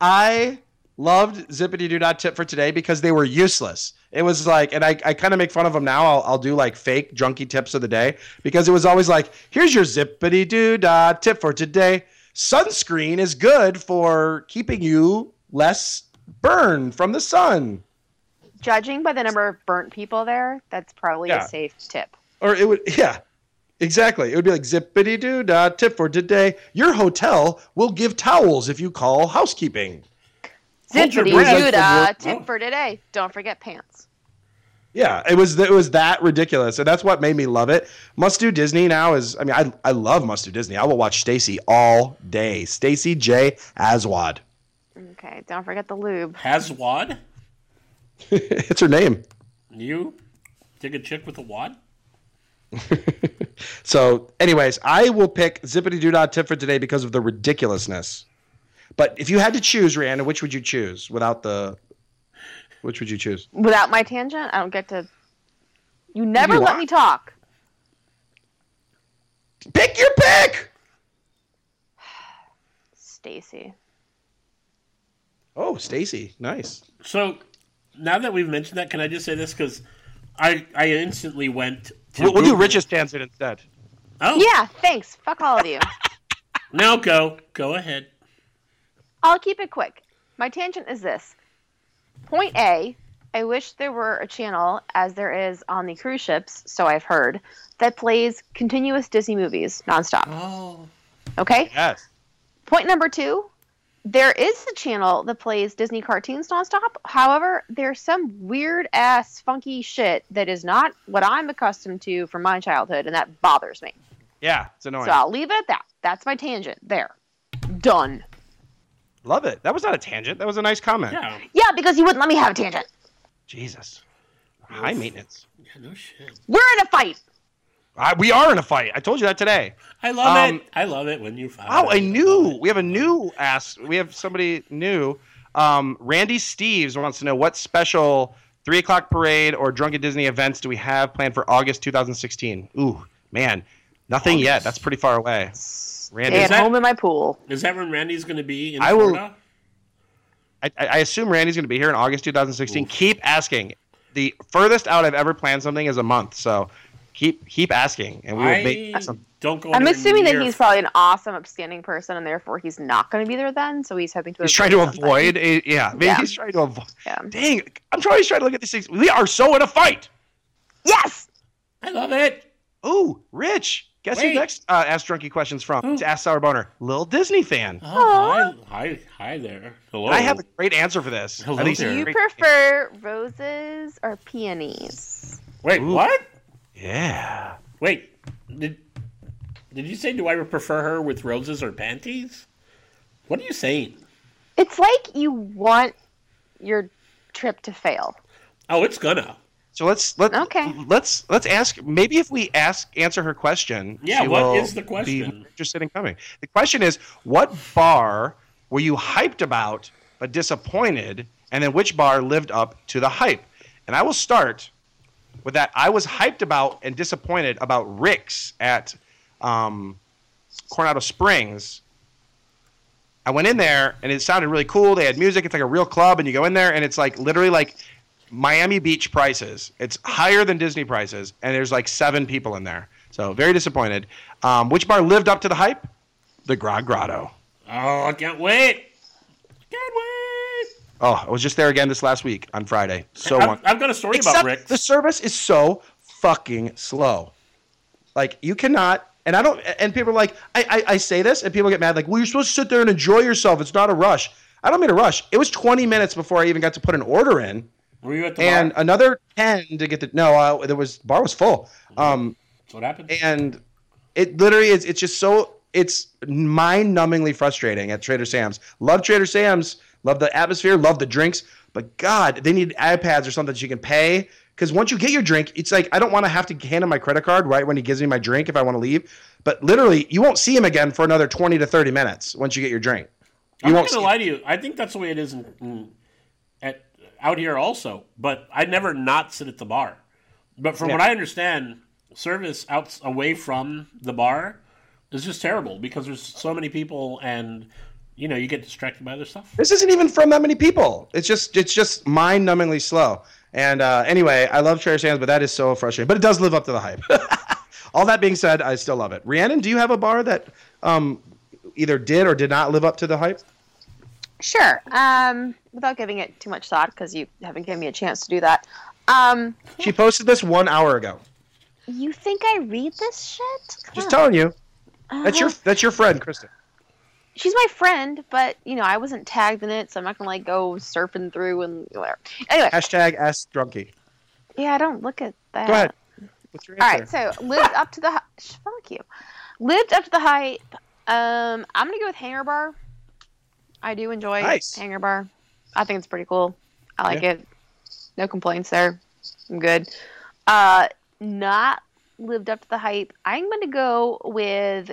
I loved Zippity-Doo-Dah Tip for Today because they were useless. It was like, and I kind of make fun of them now. I'll do like fake junkie tips of the day because it was always like, here's your Zippity-Doo-Dah Tip for Today. Sunscreen is good for keeping you less burn from the sun. Judging by the number of burnt people there, that's probably a safe tip. Or it would, exactly. It would be like, zippity-doo, da, tip for today. Your hotel will give towels if you call housekeeping. Zippity-doo, da, tip for today. Don't forget pants. Yeah, it was that ridiculous, and that's what made me love it. Must Do Disney now is, I mean, I love Must Do Disney. I will watch Stacy all day. Stacy J. Aswad. Okay, don't forget the lube. Aswad? It's her name. You dig a chick with a wad? So, anyways, I will pick Zippity Doo Dah Tip for today because of the ridiculousness. But if you had to choose, Rihanna, which would you choose without the? Which would you choose? Without my tangent, I don't get to... You never let me talk. Pick your pick! Stacy. Oh, Stacy. Nice. So, now that we've mentioned that, can I just say this? Because I instantly went to... We'll do Rich's tangent instead. Oh. Yeah, thanks. Fuck all of you. Now go. Go ahead. I'll keep it quick. My tangent is this. Point A, I wish there were a channel, as there is on the cruise ships, so I've heard, that plays continuous Disney movies nonstop. Oh. Okay? Yes. Point number 2, there is a channel that plays Disney cartoons nonstop. However, there's some weird-ass funky shit that is not what I'm accustomed to from my childhood, and that bothers me. Yeah, it's annoying. So I'll leave it at that. That's my tangent. There. Done. Love it. That was not a tangent. That was a nice comment. Yeah, because you wouldn't let me have a tangent. Jesus. High maintenance. Yeah, no shit. We're in a fight. We are in a fight. I told you that today. I love it. I love it when you fight. Oh, I knew. We have a new ass. We have somebody new. Randy Steves wants to know, what special 3 o'clock parade or Drunken Disney events do we have planned for August 2016? Ooh, man. Nothing yet. That's pretty far away. Randy. At home in my pool. Is that when Randy's going to be in Florida? I assume Randy's going to be here in August 2016. Oof. Keep asking. The furthest out I've ever planned something is a month. So keep asking, and we will make something. Don't go. I'm assuming that he's probably an awesome, upstanding person, and therefore he's not going to be there then. So he's hoping to. He's trying to avoid. He's trying to avoid. Yeah. Dang, I'm trying to look at these things. We are so in a fight. Yes, I love it. Ooh, Rich. Guess who next Ask Drunky Questions from? It's Ask Sour Boner. Lil Disney fan. Oh, hi there. Hello. I have a great answer for this. Hello there. Do you prefer roses or peonies? Wait, ooh. What? Yeah. Wait, did you say do I prefer her with roses or panties? What are you saying? It's like you want your trip to fail. Oh, it's gonna. So let's ask. Maybe if we answer her question, she what is the question? Be interested in coming. The question is, what bar were you hyped about but disappointed, and then which bar lived up to the hype? And I will start with that. I was hyped about and disappointed about Rick's at Coronado Springs. I went in there and it sounded really cool. They had music. It's like a real club, and you go in there and it's like literally like Miami Beach prices. It's higher than Disney prices, and there's like 7 people in there. So very disappointed. Which bar lived up to the hype? The Grog Grotto. Oh, I can't wait. Oh, I was just there again this last week on Friday. So I've got a story about Rick. The service is so fucking slow. Like, you cannot, and I don't, and people are like, I say this, and people get mad, like, well, you're supposed to sit there and enjoy yourself. It's not a rush. I don't mean a rush. It was 20 minutes before I even got to put an order in. Were you at the bar? Another 10 to get the the bar was full. That's what happened. And it literally is. It's just so it's mind-numbingly frustrating at Trader Sam's. Love Trader Sam's. Love the atmosphere. Love the drinks. But God, they need iPads or something that you can pay. Because once you get your drink, it's like I don't want to have to hand him my credit card right when he gives me my drink if I want to leave. But literally, you won't see him again for another 20 to 30 minutes once you get your drink. I'm not going to lie to you. I think that's the way it is out here also, but I never not sit at the bar. But from what I understand, service out away from the bar is just terrible because there's so many people, and you know you get distracted by other stuff. This isn't even from that many people. It's just mind-numbingly slow. And anyway, I love Trader Sam's, but that is so frustrating. But it does live up to the hype. All that being said, I still love it. Rhiannon, do you have a bar that either did or did not live up to the hype? Sure. Without giving it too much thought, because you haven't given me a chance to do that. She posted this 1 hour ago. You think I read this shit? Come Just on. Telling you. That's your friend, Kristen. She's my friend, but you know I wasn't tagged in it, so I'm not gonna like go surfing through and whatever. Anyway. #AskDrunkie. Yeah, I don't look at that. Go ahead. What's your answer? All right, so lived up to the fuck you. Lived up to the hype. I'm gonna go with Hangar Bar. I do enjoy Hangar Bar. I think it's pretty cool. I like it. No complaints there. I'm good. Not lived up to the hype. I'm going to go with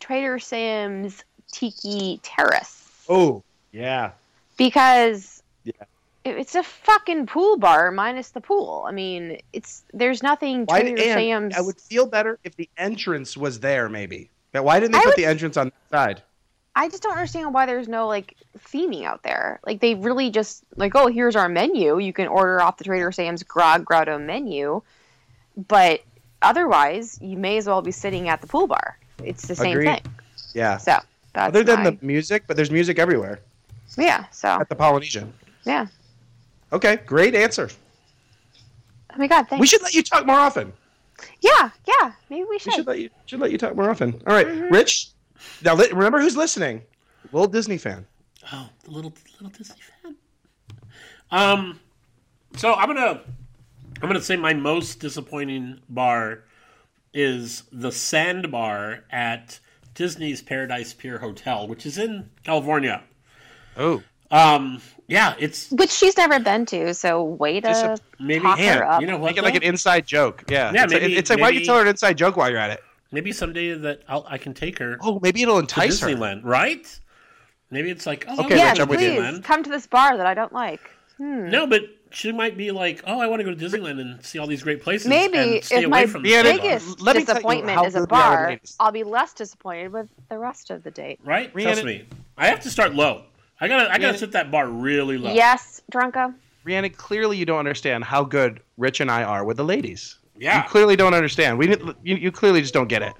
Trader Sam's Tiki Terrace. Oh, yeah. Because it's a fucking pool bar minus the pool. I mean, there's nothing Trader Sam's. I would feel better if the entrance was there, maybe. But why didn't they put the entrance on that side? I just don't understand why there's no, like, theming out there. Like, they really just, like, oh, here's our menu. You can order off the Trader Sam's Grog Grotto menu. But otherwise, you may as well be sitting at the pool bar. It's the same thing. Yeah. So that's other than the music, but there's music everywhere. Yeah. So at the Polynesian. Yeah. Okay. Great answer. Oh my God! Thanks. We should let you talk more often. Yeah. Yeah. Maybe we should. We should let you talk more often. All right, Rich. Now remember who's listening. Little Disney fan. Oh, the little Disney fan. So I'm gonna say my most disappointing bar is the Sand Bar at Disney's Paradise Pier Hotel, which is in California. Oh, it's which she's never been to. So way to talk her up. You know what? Make it like an inside joke. Yeah. Why don't you tell her an inside joke while you're at it? Maybe someday that I can take her. Oh, maybe it'll entice her. Disneyland, right? Maybe it's like, oh, okay, Rich, I'm with you, man. Come to this bar that I don't like. No, but she might be like, oh, I want to go to Disneyland and see all these great places. Maybe and stay if away my from biggest disappointment is a bar, I'll be less disappointed with the rest of the date. Right? Trust me. I have to start low. I gotta set that bar really low. Yes, Drunko. Rhiannon, clearly you don't understand how good Rich and I are with the ladies. Yeah. You clearly don't understand. You clearly just don't get it.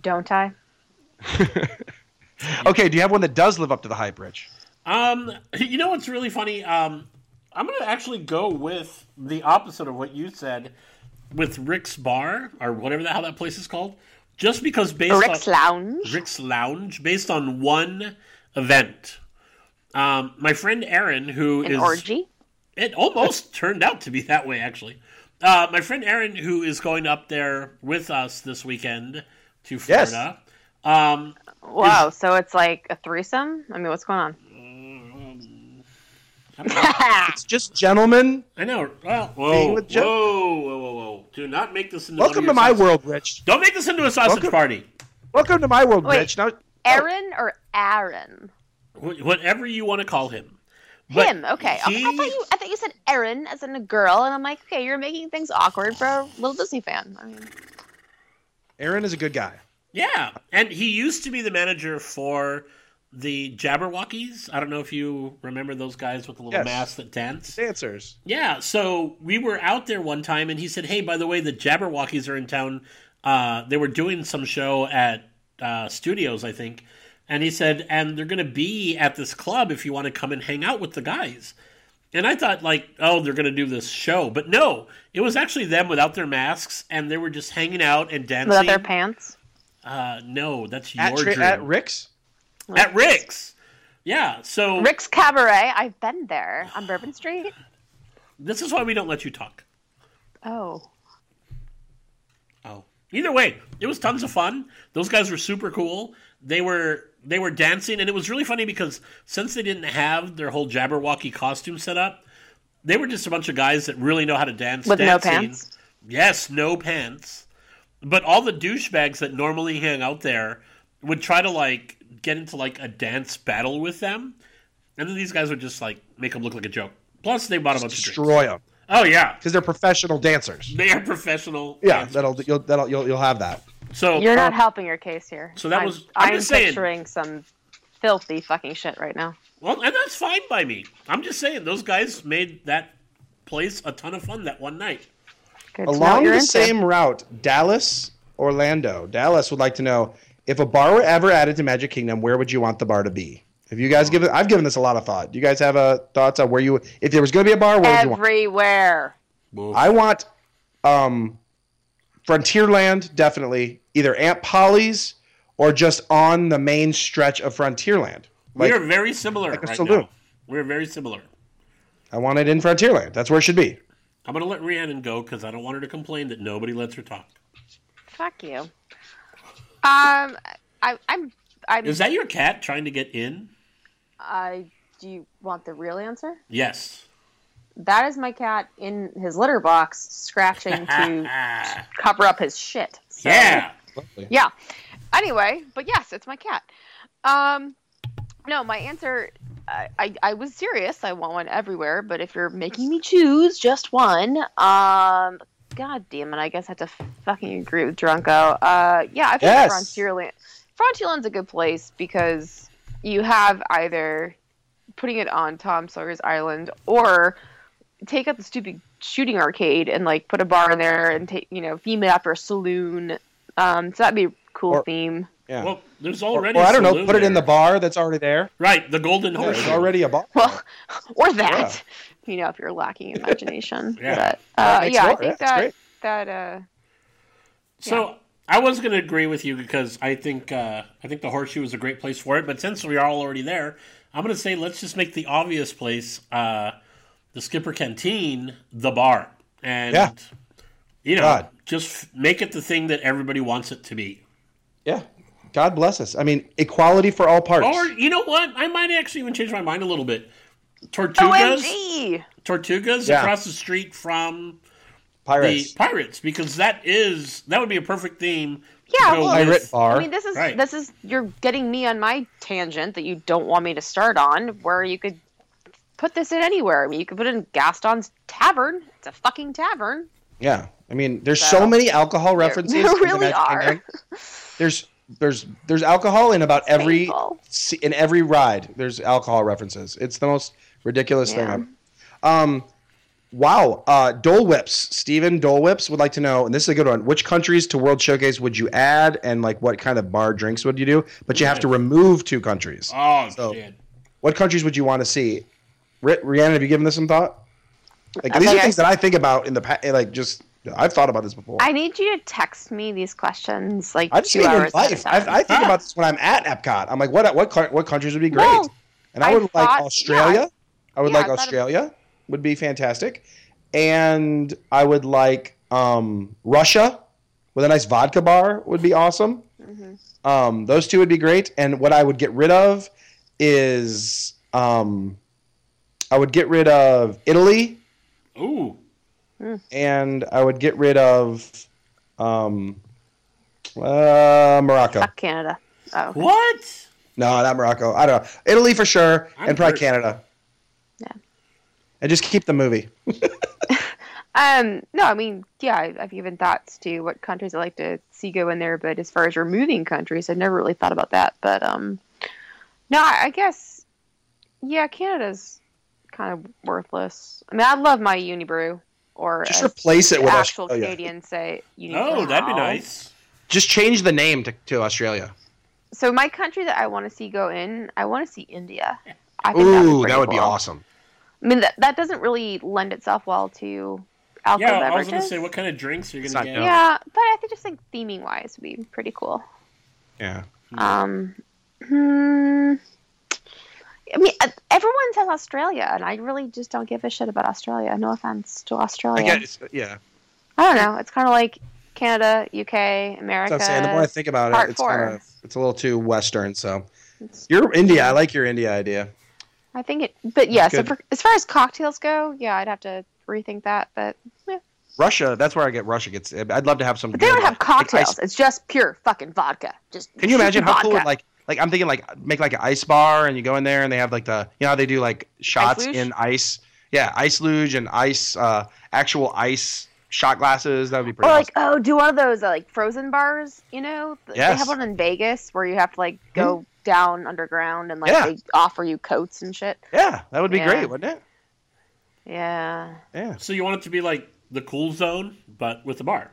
Don't I? Okay, do you have one that does live up to the hype, Rich? You know what's really funny? I'm going to actually go with the opposite of what you said with Rick's Bar, or whatever the hell that place is called, just because Rick's Lounge, based on one event. My friend Aaron, who is... An orgy? It almost turned out to be that way, actually. My friend Aaron, who is going up there with us this weekend to Florida... Yes. Wow, so it's like a threesome? I mean, what's going on? It's just gentlemen. I know. Well, whoa. Do not make this into Welcome to my sausage. World, Rich. Don't make this into a sausage party. Welcome to my world, Rich. Now, Aaron or Aaron? Whatever you want to call him. Him, okay. I thought you said Aaron as in a girl, and I'm like, okay, you're making things awkward for a little Disney fan. I mean, Aaron is a good guy. Yeah, and he used to be the manager for... The Jabberwockies, I don't know if you remember those guys with the little masks that dance. Dancers. Yeah, so we were out there one time, and he said, hey, by the way, the Jabberwockies are in town. They were doing some show at Studios, I think. And he said, and they're going to be at this club if you want to come and hang out with the guys. And I thought, like, oh, they're going to do this show. But no, it was actually them without their masks, and they were just hanging out and dancing. Without their pants? No, that's your dream. At Rick's? At Rick's. Yeah, so... Rick's Cabaret. I've been there on Bourbon Street. This is why we don't let you talk. Oh. Either way, it was tons of fun. Those guys were super cool. They were dancing, and it was really funny because since they didn't have their whole Jabberwocky costume set up, they were just a bunch of guys that really know how to dance. With dancing. No pants? Yes, no pants. But all the douchebags that normally hang out there would try to, like... get into like a dance battle with them, and then these guys would just like make them look like a joke. Plus, they bought a bunch of drinks. Destroy them. Oh yeah, because they're professional dancers. They are professional. Yeah, dancers. You'll have that. So you're not helping your case here. So that was. I'm just picturing some filthy fucking shit right now. Well, and that's fine by me. I'm just saying those guys made that place a ton of fun that one night. Good Along the same route, Dallas, Orlando. Dallas would like to know. If a bar were ever added to Magic Kingdom, where would you want the bar to be? Have you guys given? I've given this a lot of thought. Do you guys have thoughts on where you, if there was going to be a bar, where would you want? Everywhere. I want Frontierland, definitely. Either Aunt Polly's or just on the main stretch of Frontierland. Like, we are very similar like a saloon. Now. We're very similar. I want it in Frontierland. That's where it should be. I'm going to let Rhiannon go because I don't want her to complain that nobody lets her talk. Fuck you. I'm. Is that your cat trying to get in? Do you want the real answer? Yes. That is my cat in his litter box scratching to cover up his shit. So, yeah. Yeah. Anyway, but yes, it's my cat. No, my answer, I was serious. I want one everywhere, but if you're making me choose just one, God damn it, I guess I have to fucking agree with Drunko. Yeah, I think Frontierland's a good place because you have either putting it on Tom Sawyer's Island or take out the stupid shooting arcade and like put a bar in there and take, you know, theme it after a saloon. So that'd be a cool theme. Yeah. Well, there's already. Or I don't know. Put it in the bar that's already there. Right, the Golden Horse. There's already a bar. Well, or that. Yeah. You know, if you're lacking imagination. Yeah. But, I think that's great. So I was going to agree with you because I think the Horseshoe is a great place for it. But since we are all already there, I'm going to say let's just make the obvious place, the Skipper Canteen, the bar, and you know, just make it the thing that everybody wants it to be. Yeah. God bless us. I mean, equality for all parts. Or, you know what? I might actually even change my mind a little bit. Tortugas. OMG. Tortugas across the street from Pirates. The Pirates, because that would be a perfect theme. Yeah, well, pirate bar. I mean, this is you're getting me on my tangent that you don't want me to start on, where you could put this in anywhere. I mean, you could put it in Gaston's Tavern. It's a fucking tavern. Yeah. I mean, there's so many alcohol references. There really are. There's alcohol in about every ride. There's alcohol references. It's the most ridiculous thing. Wow. Dole Whips. Steven, Dole Whips would like to know, and this is a good one, which countries to World Showcase would you add, and like what kind of bar drinks would you do? But you have to remove two countries. Oh, so shit. What countries would you want to see? Rhiannon, have you given this some thought? Like, these are things that I think about in the past. Like, just I've thought about this before. I need you to text me these questions. Like, I've seen it in life. I think about this when I'm at Epcot. I'm like, what countries would be great? Well, and I would like Australia. Australia would be fantastic, and I would like Russia with a nice vodka bar would be awesome. Mm-hmm. Those two would be great. And what I would get rid of is I would get rid of Italy. Ooh. And I would get rid of Morocco. Not Canada. Oh. Okay. What? No, not Morocco. I don't know. Italy for sure, probably Canada. Yeah. And just keep the movie. No, I mean, I've given thoughts to what countries I like to see go in there, but as far as removing countries, I've never really thought about that. But no, I guess, Canada's kind of worthless. I mean, I love my Unibrew. Or just replace it with actual Australia. Canadians say you need to. Oh, that'd be nice. Just change the name to Australia. So my country that I want to see go in, I want to see India. I think that would be awesome. I mean, that doesn't really lend itself well to alcohol beverages. Yeah, I was going to say, what kind of drinks are you going to get? Yeah, but I think just like theming-wise would be pretty cool. Yeah. I mean, everyone says Australia, and I really just don't give a shit about Australia. No offense to Australia. I don't know. It's kind of like Canada, UK, America. That's what I'm saying. The more I think about it, it's a little too Western. So, you're India. I like your India idea. I think it, but yeah. So, as far as cocktails go, I'd have to rethink that. But Russia, that's where I get Russia. I'd love to have some. But they don't have cocktails. Like, it's just pure fucking vodka. Just can you imagine how cool? Like I'm thinking, like make like an ice bar, and you go in there, and they have like the how they do like shots in ice, ice luge and ice, actual ice shot glasses. That would be pretty. Or awesome. Do one of those like frozen bars, you know? Yes. They have one in Vegas where you have to like go down underground and like they offer you coats and shit. Yeah, that would be great, wouldn't it? Yeah. Yeah. So you want it to be like the cool zone, but with a bar.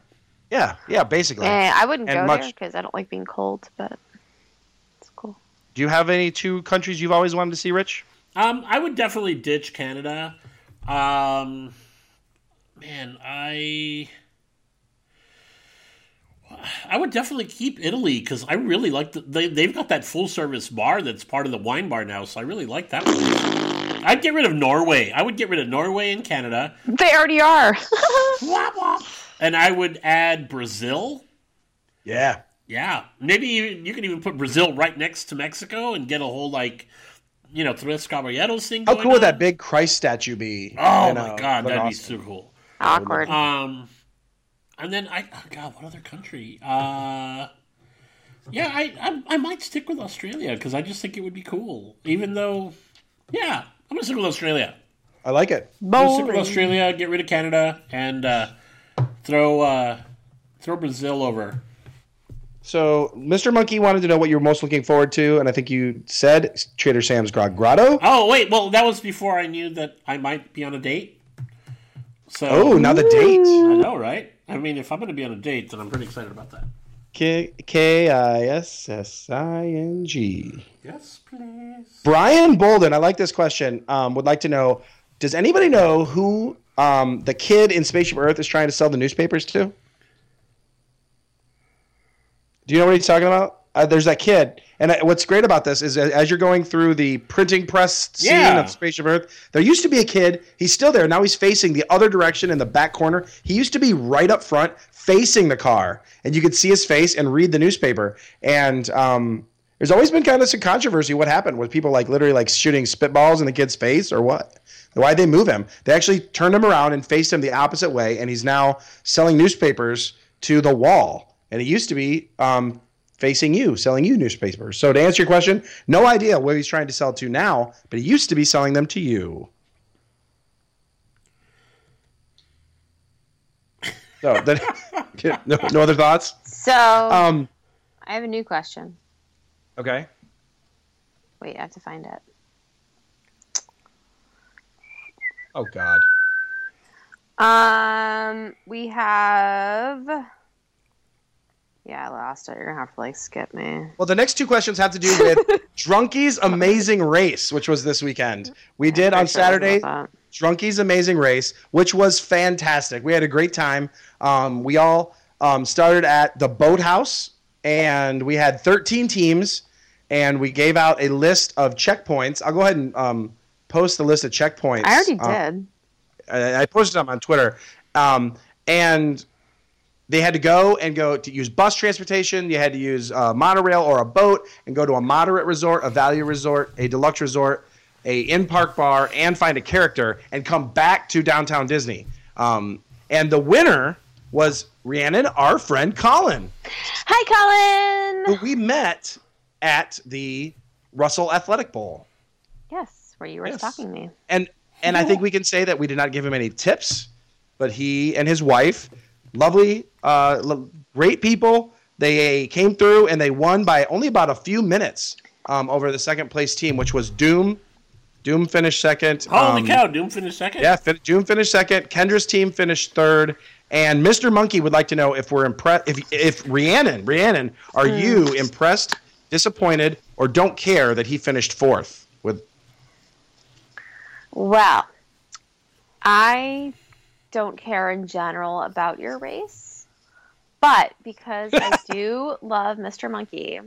Yeah, basically. I wouldn't go there because I don't like being cold, but. Do you have any two countries you've always wanted to see, Rich? I would definitely ditch Canada. I would definitely keep Italy because I really like they've got that full service bar that's part of the wine bar now, so I really like that one. I'd get rid of Norway. I would get rid of Norway and Canada. They already are. And I would add Brazil. Yeah. Yeah. Maybe you can even put Brazil right next to Mexico and get a whole Tres Caballeros thing. How cool would that big Christ statue be? Oh, my God. That'd be so cool. Awkward. And then what other country? I might stick with Australia because I just think it would be cool. Even though, I'm going to stick with Australia. I like it. I'm going to stick with Australia, get rid of Canada, and throw Brazil over. So, Mr. Monkey wanted to know what you were most looking forward to, and I think you said Trader Sam's Grog Grotto. Oh, wait. Well, that was before I knew that I might be on a date. So, now the date. I know, right? I mean, if I'm going to be on a date, then I'm pretty excited about that. Kissing. Yes, please. Brian Bolden, I like this question, would like to know, does anybody know who the kid in Spaceship Earth is trying to sell the newspapers to? Do you know what he's talking about? There's that kid. And what's great about this is as you're going through the printing press scene of Spaceship Earth, there used to be a kid. He's still there. Now he's facing the other direction in the back corner. He used to be right up front facing the car. And you could see his face and read the newspaper. And there's always been kind of some controversy what happened with people literally shooting spitballs in the kid's face or what. Why'd they move him? They actually turned him around and faced him the opposite way. And he's now selling newspapers to the wall. And it used to be facing you, selling you newspapers. So to answer your question, no idea what he's trying to sell to now, but he used to be selling them to you. So no other thoughts? So I have a new question. Okay. Wait, I have to find it. Oh, God. We have... Yeah, I lost it. You're going to have to, skip me. Well, the next two questions have to do with Drunkie's Amazing Race, which was this weekend. We did on Saturday, Drunkie's Amazing Race, which was fantastic. We had a great time. We all started at the boathouse, and we had 13 teams, and we gave out a list of checkpoints. I'll go ahead and post the list of checkpoints. I already did. I posted them on Twitter. And... They had to go to use bus transportation. You had to use a monorail or a boat and go to a moderate resort, a value resort, a deluxe resort, a in-park bar, and find a character and come back to downtown Disney. And the winner was Rhiannon, our friend Colin. Hi, Colin. Who we met at the Russell Athletic Bowl. Yes, where you were stalking me. And I think we can say that we did not give him any tips, but he and his wife... Lovely, great people. They came through and they won by only about a few minutes over the second place team, which was Doom. Doom finished second. Holy cow, Doom finished second? Yeah, Doom finished second. Kendra's team finished third. And Mr. Monkey would like to know if we're impressed. If Rhiannon, are you impressed, disappointed, or don't care that he finished fourth? Well, I don't care in general about your race, but because I do love Mr. Monkey,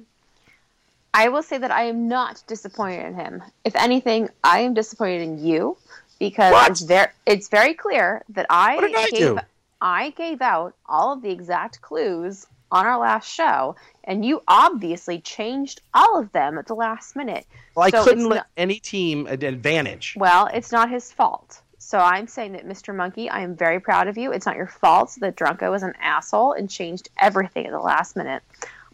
I will say that I am not disappointed in him. If anything, I am disappointed in you because it's very clear that I gave out all of the exact clues on our last show, and you obviously changed all of them at the last minute. Well, so I couldn't let any team advantage. Well, it's not his fault. So I'm saying that, Mr. Monkey, I am very proud of you. It's not your fault that Drunko was an asshole and changed everything at the last minute.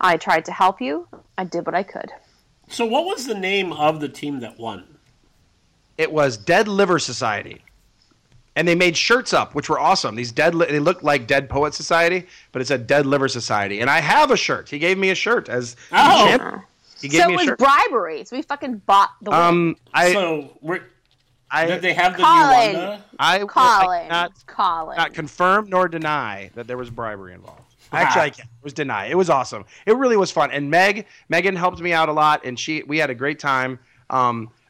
I tried to help you. I did what I could. So what was the name of the team that won? It was Dead Liver Society. And they made shirts up, which were awesome. These they looked like Dead Poet Society, but it said Dead Liver Society. And I have a shirt. He gave me a shirt as champ. He gave me a shirt. So it was bribery. So we fucking bought the win. Did they have the Colin? I will not confirm nor deny that there was bribery involved. Actually, I can't. It was denied. It was awesome. It really was fun. And Megan helped me out a lot, and we had a great time.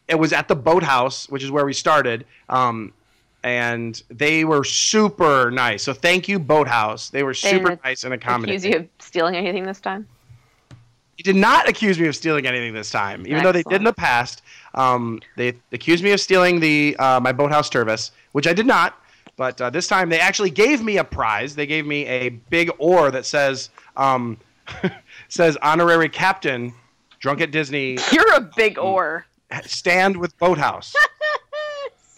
It was at the Boathouse, which is where we started, and they were super nice. So thank you, Boathouse. They were super nice and accommodating. Did they accuse you of stealing anything this time? They did not accuse me of stealing anything this time, even though they did in the past. They accused me of stealing my Boathouse Tervis, which I did not. But this time they actually gave me a prize. They gave me a big oar that says says honorary captain, drunk at Disney. You're a big oar. Stand with Boathouse.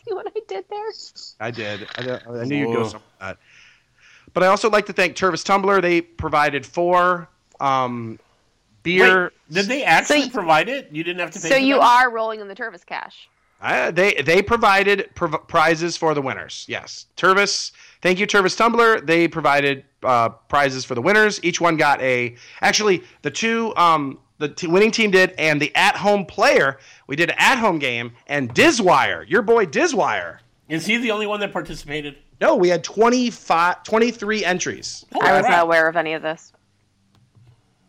See what I did there? I did. I knew you'd go somewhere with that. But I also like to thank Tervis Tumbler. They provided 4 beer. Wait, did they actually provide it? You didn't have to pay for it? So you are rolling in the Tervis cash. They provided prizes for the winners. Yes, Tervis. Thank you, Tervis Tumbler. They provided prizes for the winners. Each one got the winning team did, and the at-home player. We did an at-home game, and Dizwire, your boy Dizwire. Is he the only one that participated? No, we had 23 entries. Oh, I was not aware of any of this.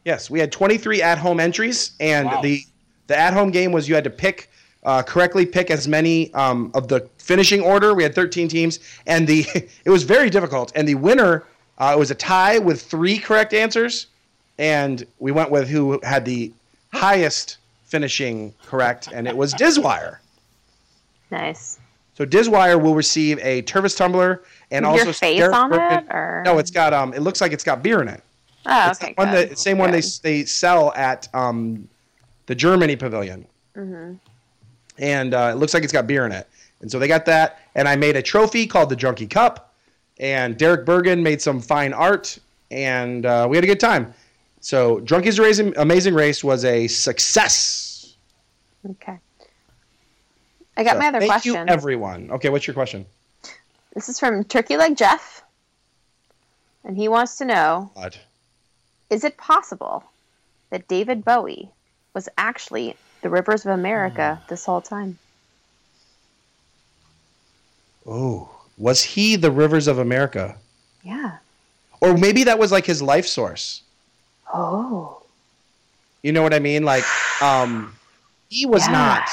Yes, we had 23 at-home entries, and the at-home game was you had to pick. Correctly pick as many of the finishing order. We had 13 teams, and it was very difficult. And the winner, it was a tie with 3 correct answers, and we went with who had the highest finishing correct, and it was Dizwire. Nice. So Dizwire will receive a Tervis tumbler, and also your face on it, or? No, it's got it looks like it's got beer in it. Oh, it's okay. One they sell at the Germany Pavilion. Mm-hmm. And it looks like it's got beer in it. And so they got that. And I made a trophy called the Junkie Cup. And Derek Bergen made some fine art. And we had a good time. So Drunkie's Amazing Race was a success. Okay. I got my other question. Thank you, everyone. Okay, what's your question? This is from Turkey Leg Jeff. And he wants to know, is it possible that David Bowie was actually the Rivers of America this whole time? Oh, was he the Rivers of America? Yeah. Or maybe that was like his life source. Oh. You know what I mean? Like, he was not.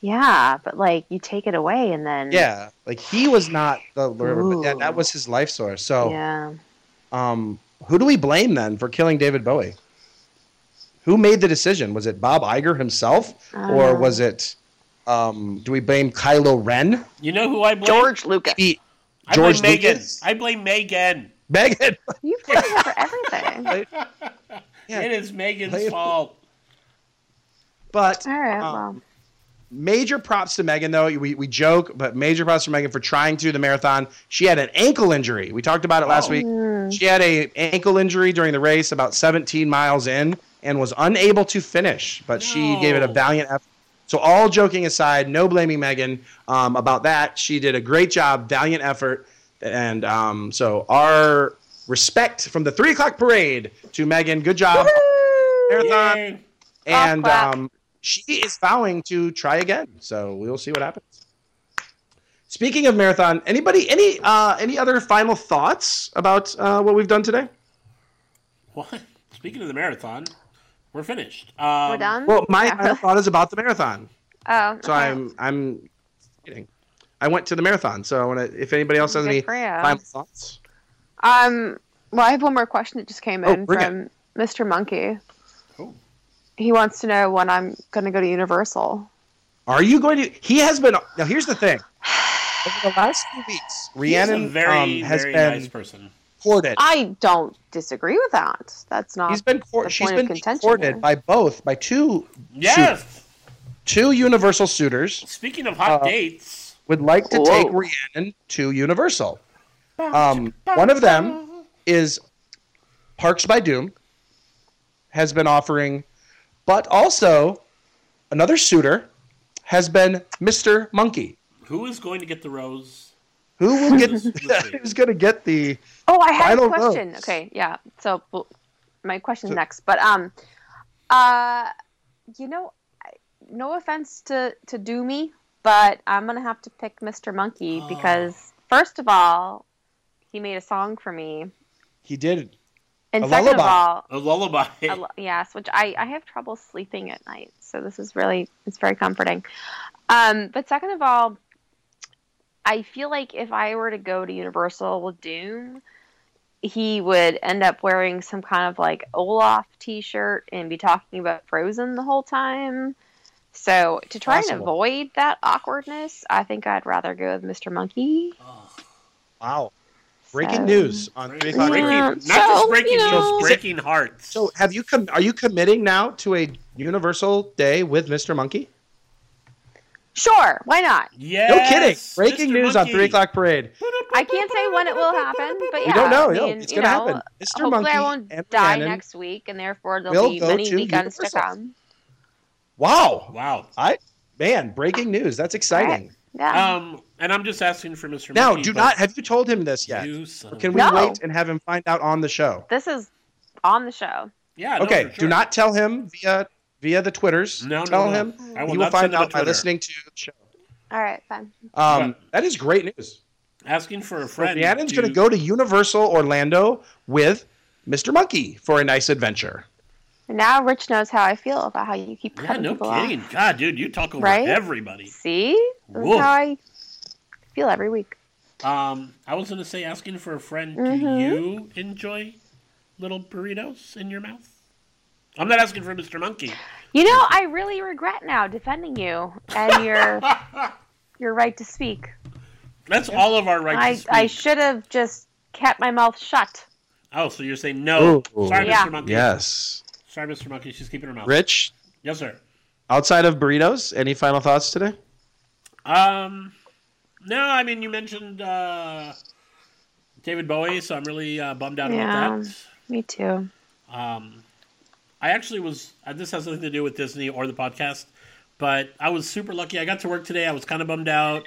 Yeah, but like you take it away and then. Yeah, like he was not the river, but that was his life source. So, yeah. Who do we blame then for killing David Bowie? Who made the decision? Was it Bob Iger himself? Or was it, do we blame Kylo Ren? You know who I blame? George Lucas. George Lucas. I blame Megan. Megan. You blame her for everything. Yeah. It is Megan's fault. But all right, well. Major props to Megan, though. We joke, but major props to Megan for trying to do the marathon. She had an ankle injury. We talked about it last week. Yeah. She had an ankle injury during the race about 17 miles in. And was unable to finish, but she gave it a valiant effort. So all joking aside, no blaming Megan about that. She did a great job, valiant effort. And so our respect from the 3 o'clock parade to Megan. Good job. Woo-hoo! Marathon. Yay. And she is vowing to try again. So we'll see what happens. Speaking of marathon, anybody, any other final thoughts about what we've done today? What? Speaking of the marathon... We're finished. We're done? Well, my thought is about the marathon. Oh, okay. So I'm kidding. I went to the marathon, so I want to. If anybody else has any final thoughts. Well, I have one more question that just came in from Mr. Monkey. Oh. He wants to know when I'm going to go to Universal. Are you going to? He has been. Now, here's the thing. Over the last few weeks, Rhiannon has very been nice person. Courted. I don't disagree with that. That's not. She's been courted by two. Yes. Suitors, 2 Universal suitors. Speaking of hot dates, would like to take Rhiannon to Universal. One of them is Parks by Doom. Has been offering, but also another suitor has been Mr. Monkey. Who is going to get the rose? Who will get? Who's going to get the? Oh, I have a question. Rose. Okay, yeah. So my question's next, but you know, no offense to Doomy, but I'm gonna have to pick Mr. Monkey because first of all, he made a song for me. He did. And a second lullaby. Of all, a lullaby. Yes, which I have trouble sleeping at night. So this is really, it's very comforting. But second of all, I feel like if I were to go to Universal Doom, he would end up wearing some kind of like Olaf t-shirt and be talking about Frozen the whole time. So to try and avoid that awkwardness, I think I'd rather go with Mr. Monkey. Oh. Wow. Breaking news on Big Hot Breaking. Not just breaking news, breaking hearts. So are you committing now to a Universal Day with Mr. Monkey? Sure, why not? Yeah, no kidding. Breaking news on 3 o'clock parade. I can't say when it will happen, but yeah, we don't know. I mean, it's gonna happen. Mr. Monkey, I won't die next week, and therefore there'll be many weekends to come. Wow, wow! Breaking news. That's exciting. Right. Yeah. And I'm just asking for Mr. Monkey. Now, have you told him this yet? Or can we wait and have him find out on the show? This is on the show. Yeah. Okay. No, sure. Do not tell him via the Twitters. Tell him. You will find out by listening to the show. All right, fine. That is great news. Asking for a friend. Rhiannon's going to go to Universal Orlando with Mr. Monkey for a nice adventure. Now Rich knows how I feel about how you keep cutting people off. Yeah, no kidding. God, dude, you talk over everybody. See? That's how I feel every week. I was going to say, asking for a friend, do you enjoy little burritos in your mouth? I'm not asking for Mr. Monkey. You know, I really regret now defending you and your right to speak. That's all of our right to speak. I should have just kept my mouth shut. Oh, so you're saying no. Ooh. Sorry, Mr. Monkey. Yes. Sorry, Mr. Monkey. She's keeping her mouth. Rich? Yes, sir. Outside of burritos, any final thoughts today? No, I mean, you mentioned David Bowie, so I'm really bummed out about that. Me too. I actually was, this has nothing to do with Disney or the podcast, but I was super lucky. I got to work today. I was kind of bummed out.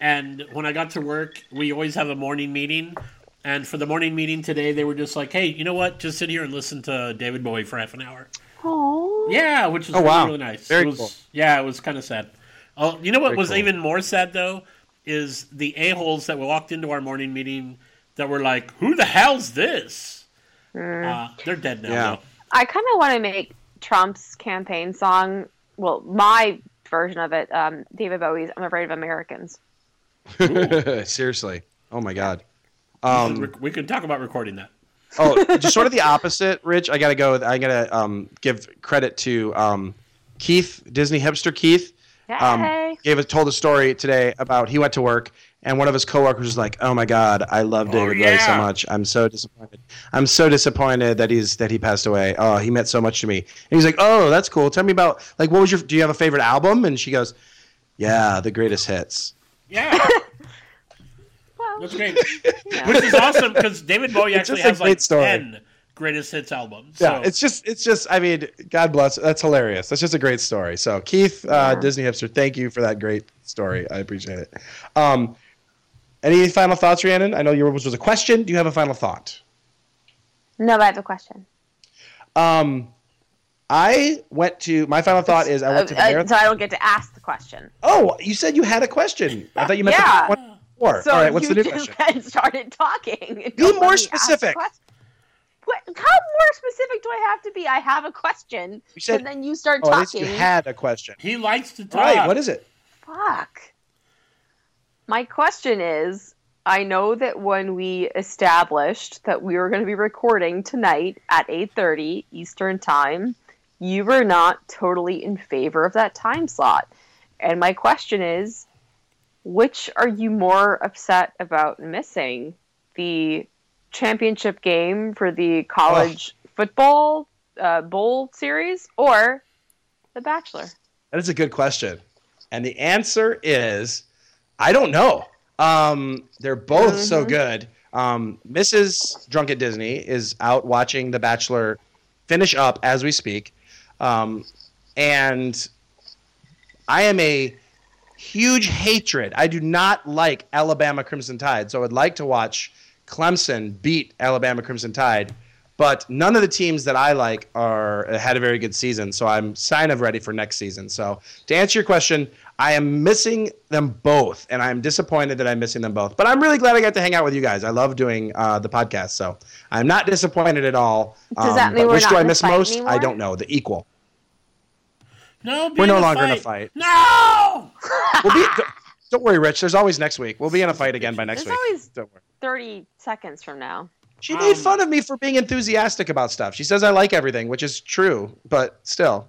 And when I got to work, we always have a morning meeting. And for the morning meeting today, they were just like, hey, you know what? Just sit here and listen to David Bowie for half an hour. Aww. Yeah, which was really nice. Very cool. Yeah, it was kind of sad. You know what was even more sad, though, is the a-holes that walked into our morning meeting that were like, who the hell's this? They're dead now, though. I kind of want to make Trump's campaign song, well, my version of it, David Bowie's I'm Afraid of Americans. Seriously. Oh, my God. We can talk about recording that. Just sort of the opposite, Rich. I gotta give credit to Keith, Disney hipster Keith. Told a story today about he went to work and one of his coworkers was like, "Oh my God, I love David Bowie so much. I'm so disappointed. I'm so disappointed that he passed away. Oh, he meant so much to me." And he's like, "Oh, that's cool. Tell me about do you have a favorite album?" And she goes, "Yeah, the greatest hits." Yeah. That's great. Which is awesome because David Bowie actually has 10 greatest hits albums. Yeah, so. It's just. I mean, God bless. That's hilarious. That's just a great story. So Keith, Disney hipster, thank you for that great story. I appreciate it. Any final thoughts, Rhiannon? I know yours was a question. Do you have a final thought? No, I have a question. My final thought is I went to the marathon. So I don't get to ask the question. Oh, you said you had a question. I thought you meant the one. Or, so all right, what's the new question? Then started talking. Be more specific. How more specific do I have to be? I have a question, you said, and then you start talking. At least you had a question. He likes to talk. All right, what is it? Fuck. My question is, I know that when we established that we were going to be recording tonight at 8:30 Eastern Time, you were not totally in favor of that time slot. And my question is, which are you more upset about missing? The championship game for the college football bowl series or The Bachelor? That is a good question. And the answer is, I don't know. They're both so good. Mrs. Drunk at Disney is out watching The Bachelor finish up as we speak. And I am a huge hatred. I do not like Alabama Crimson Tide, so I would like to watch Clemson beat Alabama Crimson Tide, But none of the teams that I like had a very good season, so I'm kind of ready for next season. So to answer your question, I am missing them both, and I'm disappointed that I'm missing them both. But I'm really glad I got to hang out with you guys. I love doing the podcast, so I'm not disappointed at all. Does that mean which do I miss most? Anymore? I don't know. The equal. No, we're no longer in a fight. No. We'll be. Don't worry, Rich. There's always next week. We'll be in a fight again by next week. There's always don't worry. 30 seconds from now. She made fun of me for being enthusiastic about stuff. She says I like everything, which is true, but still.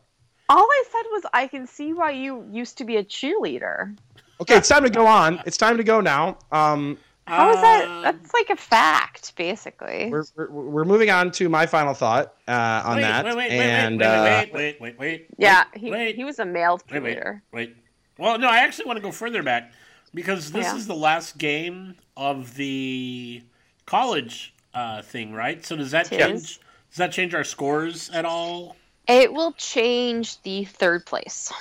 All I said was I can see why you used to be a cheerleader. Okay, it's time to go on. It's time to go now. How is that? That's like a fact, basically. We're moving on to my final thought on that. Wait. Yeah, he was a male cheerleader. Well, no, I actually want to go further back because this is the last game of the college thing, right? So does that change? Does that change our scores at all? It will change the third place.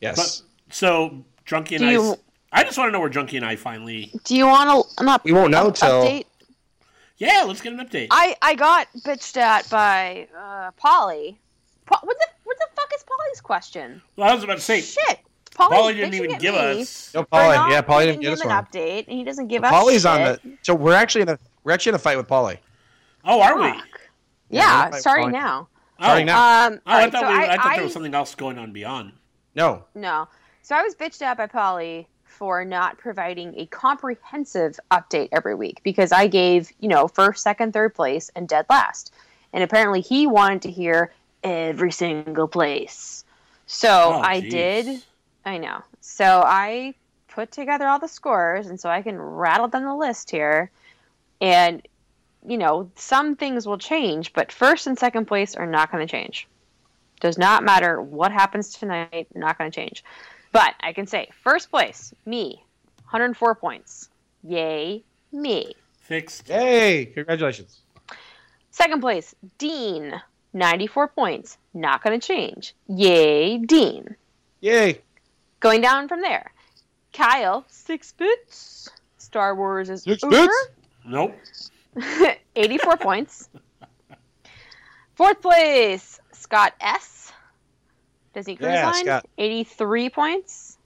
Yes. But, so Drunky and I just want to know where Drunky and I finally. Do you want to? We won't know till. Update? Yeah, let's get an update. I got bitched at by Polly. What the fuck is Polly's question? Well, I was about to say shit. Paulie didn't even give us. No, Paulie. Yeah, Paulie didn't give us an update, and he doesn't give us. Paulie's on the. So we're actually in a fight with Paulie. Oh, are we? Yeah. Starting now. Starting now. I thought there was something else going on beyond. No. So I was bitched at by Paulie for not providing a comprehensive update every week because I gave first, second, third place, and dead last, and apparently he wanted to hear every single place. So I did. I know. So I put together all the scores, and so I can rattle down the list here. And, some things will change, but first and second place are not going to change. Does not matter what happens tonight, not going to change. But I can say, first place, me, 104 points. Yay, me. Fixed. Yay, congratulations. Second place, Dean, 94 points. Not going to change. Yay, Dean. Yay. Going down from there, Kyle, 6 bits. Star Wars is 6 bits? Nope. 84 points. Fourth place, Scott S. Disney Cruise Line, Scott. 83 points.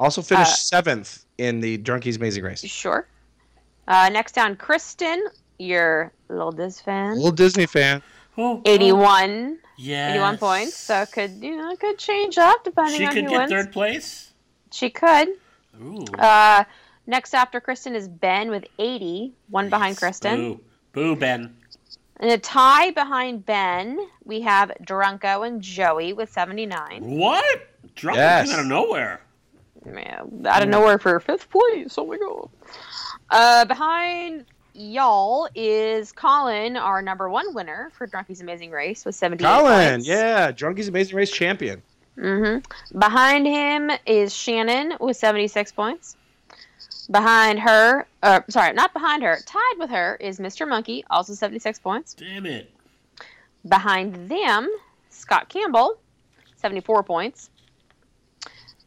Also finished 7th in the Drunkies Maze Race. Sure. Next down, Kristen, your little Diz fan. Little Disney fan. 81. Yeah. 81 points. So it could could change up depending on who wins. She could get third place. She could. Ooh. Next after Kristen is Ben with 80, one behind Kristen. Boo Ben. And a tie behind Ben, we have Drunko and Joey with 79. What? Drunko came out of nowhere. Yeah, out of nowhere for 5th place. Oh my god. Behind y'all is Colin, our number 1 winner for Drunkies Amazing Race with 78 points. Drunkies Amazing Race champion. Mm-hmm. Behind him is Shannon with 76 points. Behind her, sorry, not behind her, tied with her is Mr. Monkey, also 76 points. Damn it. Behind them, Scott Campbell, 74 points.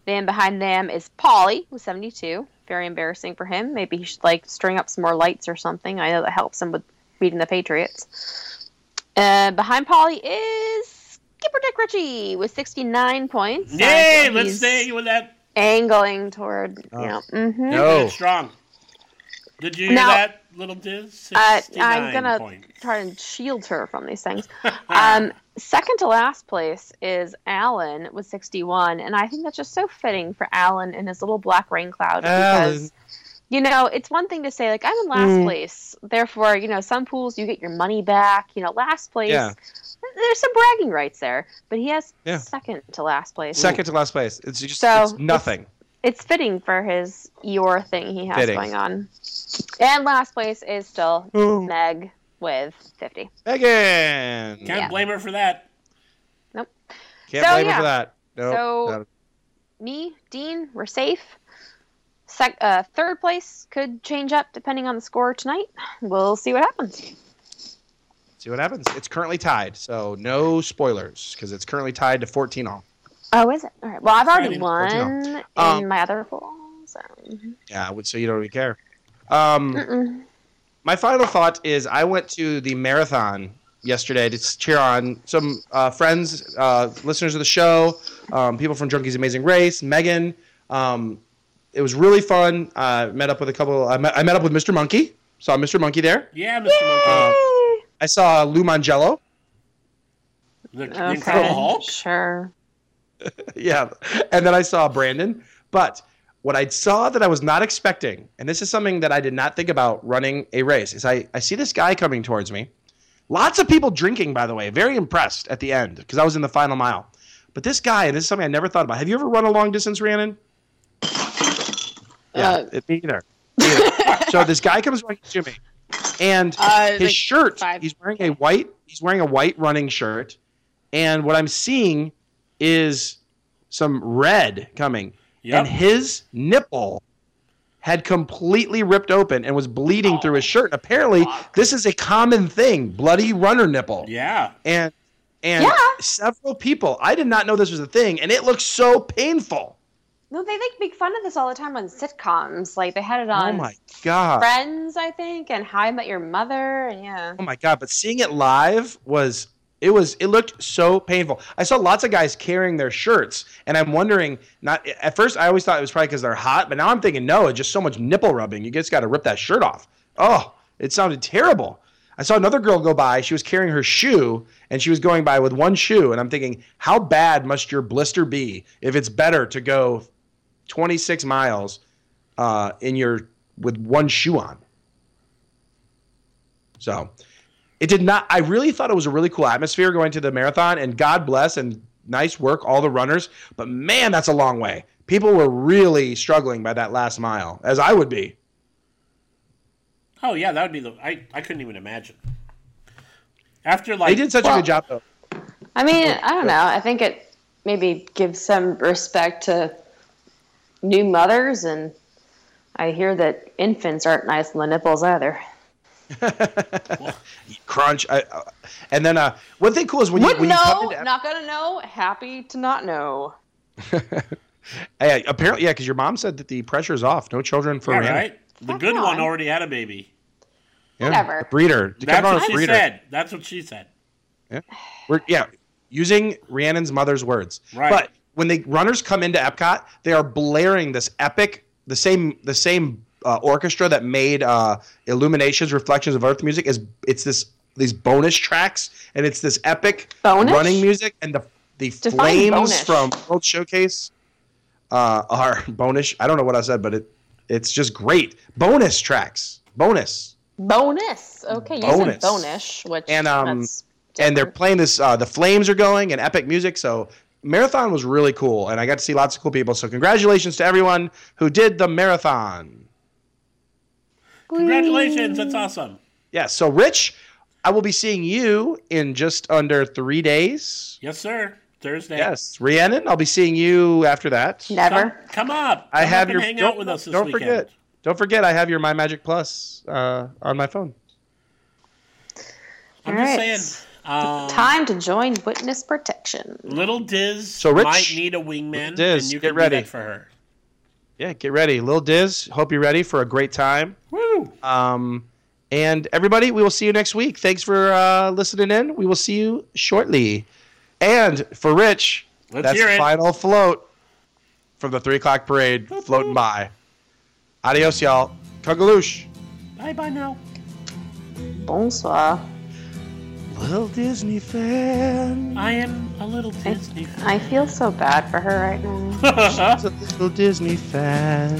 Then behind them is Polly with 72. Very embarrassing for him. Maybe he should string up some more lights or something. I know that helps him with beating the Patriots. Behind Polly is Skipper Dick Ritchie with 69 points. Yay! So let's stay with that. Angling toward, Mm-hmm. No. Strong. Did you hear that, little Diz? I'm going to try and shield her from these things. Second to last place is Alan with 61, and I think that's just so fitting for Alan and his little black rain cloud because, it's one thing to say, I'm in last place. Therefore, some pools you get your money back. Last place, there's some bragging rights there, but he has second to last place. Second to last place. It's just it's nothing. It's fitting for his Eeyore thing he has going on. And last place is still Meg with 50. Again! Can't blame her for that. Nope. Can't blame her for that. Nope. So, me, Dean, we're safe. Third place could change up depending on the score tonight. We'll see what happens. It's currently tied, so no spoilers, because it's currently tied to 14-all. Oh, is it? All right. Well, I've already won in my other pool. So. Yeah, so you don't really care. My final thought is I went to the marathon yesterday to cheer on some friends, listeners of the show, people from Drunkies Amazing Race, Megan. It was really fun. I met up with Mr. Monkey. Saw Mr. Monkey there. Yeah, Mr. Monkey. I saw Lou Mangello. The Incredible Hulk? Sure. Yeah. And then I saw Brandon. But what I saw that I was not expecting, and this is something that I did not think about running a race, is I see this guy coming towards me. Lots of people drinking, by the way. Very impressed at the end because I was in the final mile. But this guy, and this is something I never thought about. Have you ever run a long distance, Rhiannon? Me either. So this guy comes running to me, and his shirt, he's wearing a white running shirt, and what I'm seeing is some red coming. Yep. And his nipple had completely ripped open and was bleeding through his shirt. Apparently, this is a common thing, bloody runner nipple. Yeah. And several people, I did not know this was a thing, and it looked so painful. No, they make fun of this all the time on sitcoms. Like, they had it on Friends, I think, and How I Met Your Mother, and yeah. Oh my god, but seeing it live it looked so painful. I saw lots of guys carrying their shirts, and I'm wondering, at first I always thought it was probably because they're hot, but now I'm thinking, no, it's just so much nipple rubbing. You just got to rip that shirt off. Oh, it sounded terrible. I saw another girl go by. She was carrying her shoe, and she was going by with one shoe, and I'm thinking, how bad must your blister be if it's better to go 26 miles with one shoe on. So I really thought it was a really cool atmosphere going to the marathon, and God bless and nice work all the runners, but man, that's a long way. People were really struggling by that last mile, as I would be. Oh yeah, that would be I couldn't even imagine. After like they did such a good job though. I mean, I don't know. I think it maybe gives some respect to new mothers, and I hear that infants aren't nice on the nipples either. Crunch. And then one thing cool is not gonna know. Happy to not know. Apparently, yeah, because your mom said that the pressure's off. No children for Rhiannon. Right. The good one already had a baby. Yeah. Whatever. Breeder. That's what she said. That's what she said. Yeah. We're using Rhiannon's mother's words. Right. But when the runners come into Epcot, they are blaring this epic, the same orchestra that made Illuminations, Reflections of Earth music. It's these bonus tracks, and it's this epic running music, and the flames from World Showcase are bonus. I don't know what I said, but it's just great. Bonus tracks. Bonus. Okay, bonus. You said bonus, which that's different. And they're playing this. The flames are going and epic music, so. Marathon was really cool, and I got to see lots of cool people. So congratulations to everyone who did the marathon. Congratulations. That's awesome. Yeah. So, Rich, I will be seeing you in just under 3 days. Yes, sir. Thursday. Yes. Rhiannon, I'll be seeing you after that. Never. Come up. I have your hang out with us this weekend. Don't forget, I have your My Magic Plus on my phone. I'm just saying. Time to join Witness Protection. Little Diz might need a wingman, Diz, and you can do that for her. Yeah, get ready. Little Diz, hope you're ready for a great time. Woo! And everybody, we will see you next week. Thanks for listening in. We will see you shortly. And for Rich, that's the final float from the 3 o'clock parade floating by. Adios, y'all. Kungaloosh. Bye-bye now. Bonsoir. Little Disney fan. I am a little Disney fan. I feel so bad for her right now. She's a little Disney fan.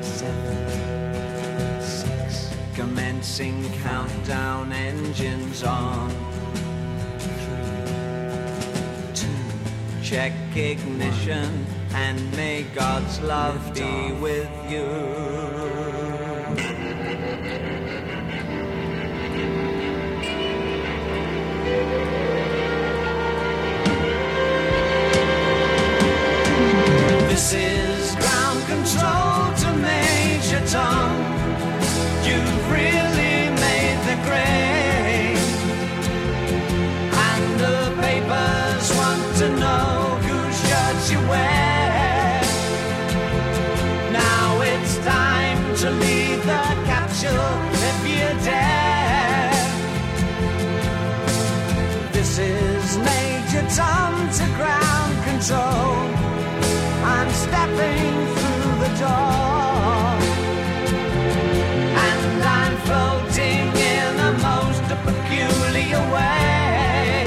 7, 6. Commencing countdown, engines on. 3, 2. Check ignition, 1. And may God's love be off with you. leave the capsule if you dare. This is Major Tom to ground control. I'm stepping through the door, and I'm floating in the most peculiar way,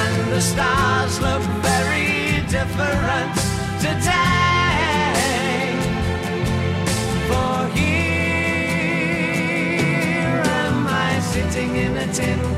and the stars look very different today. In a tin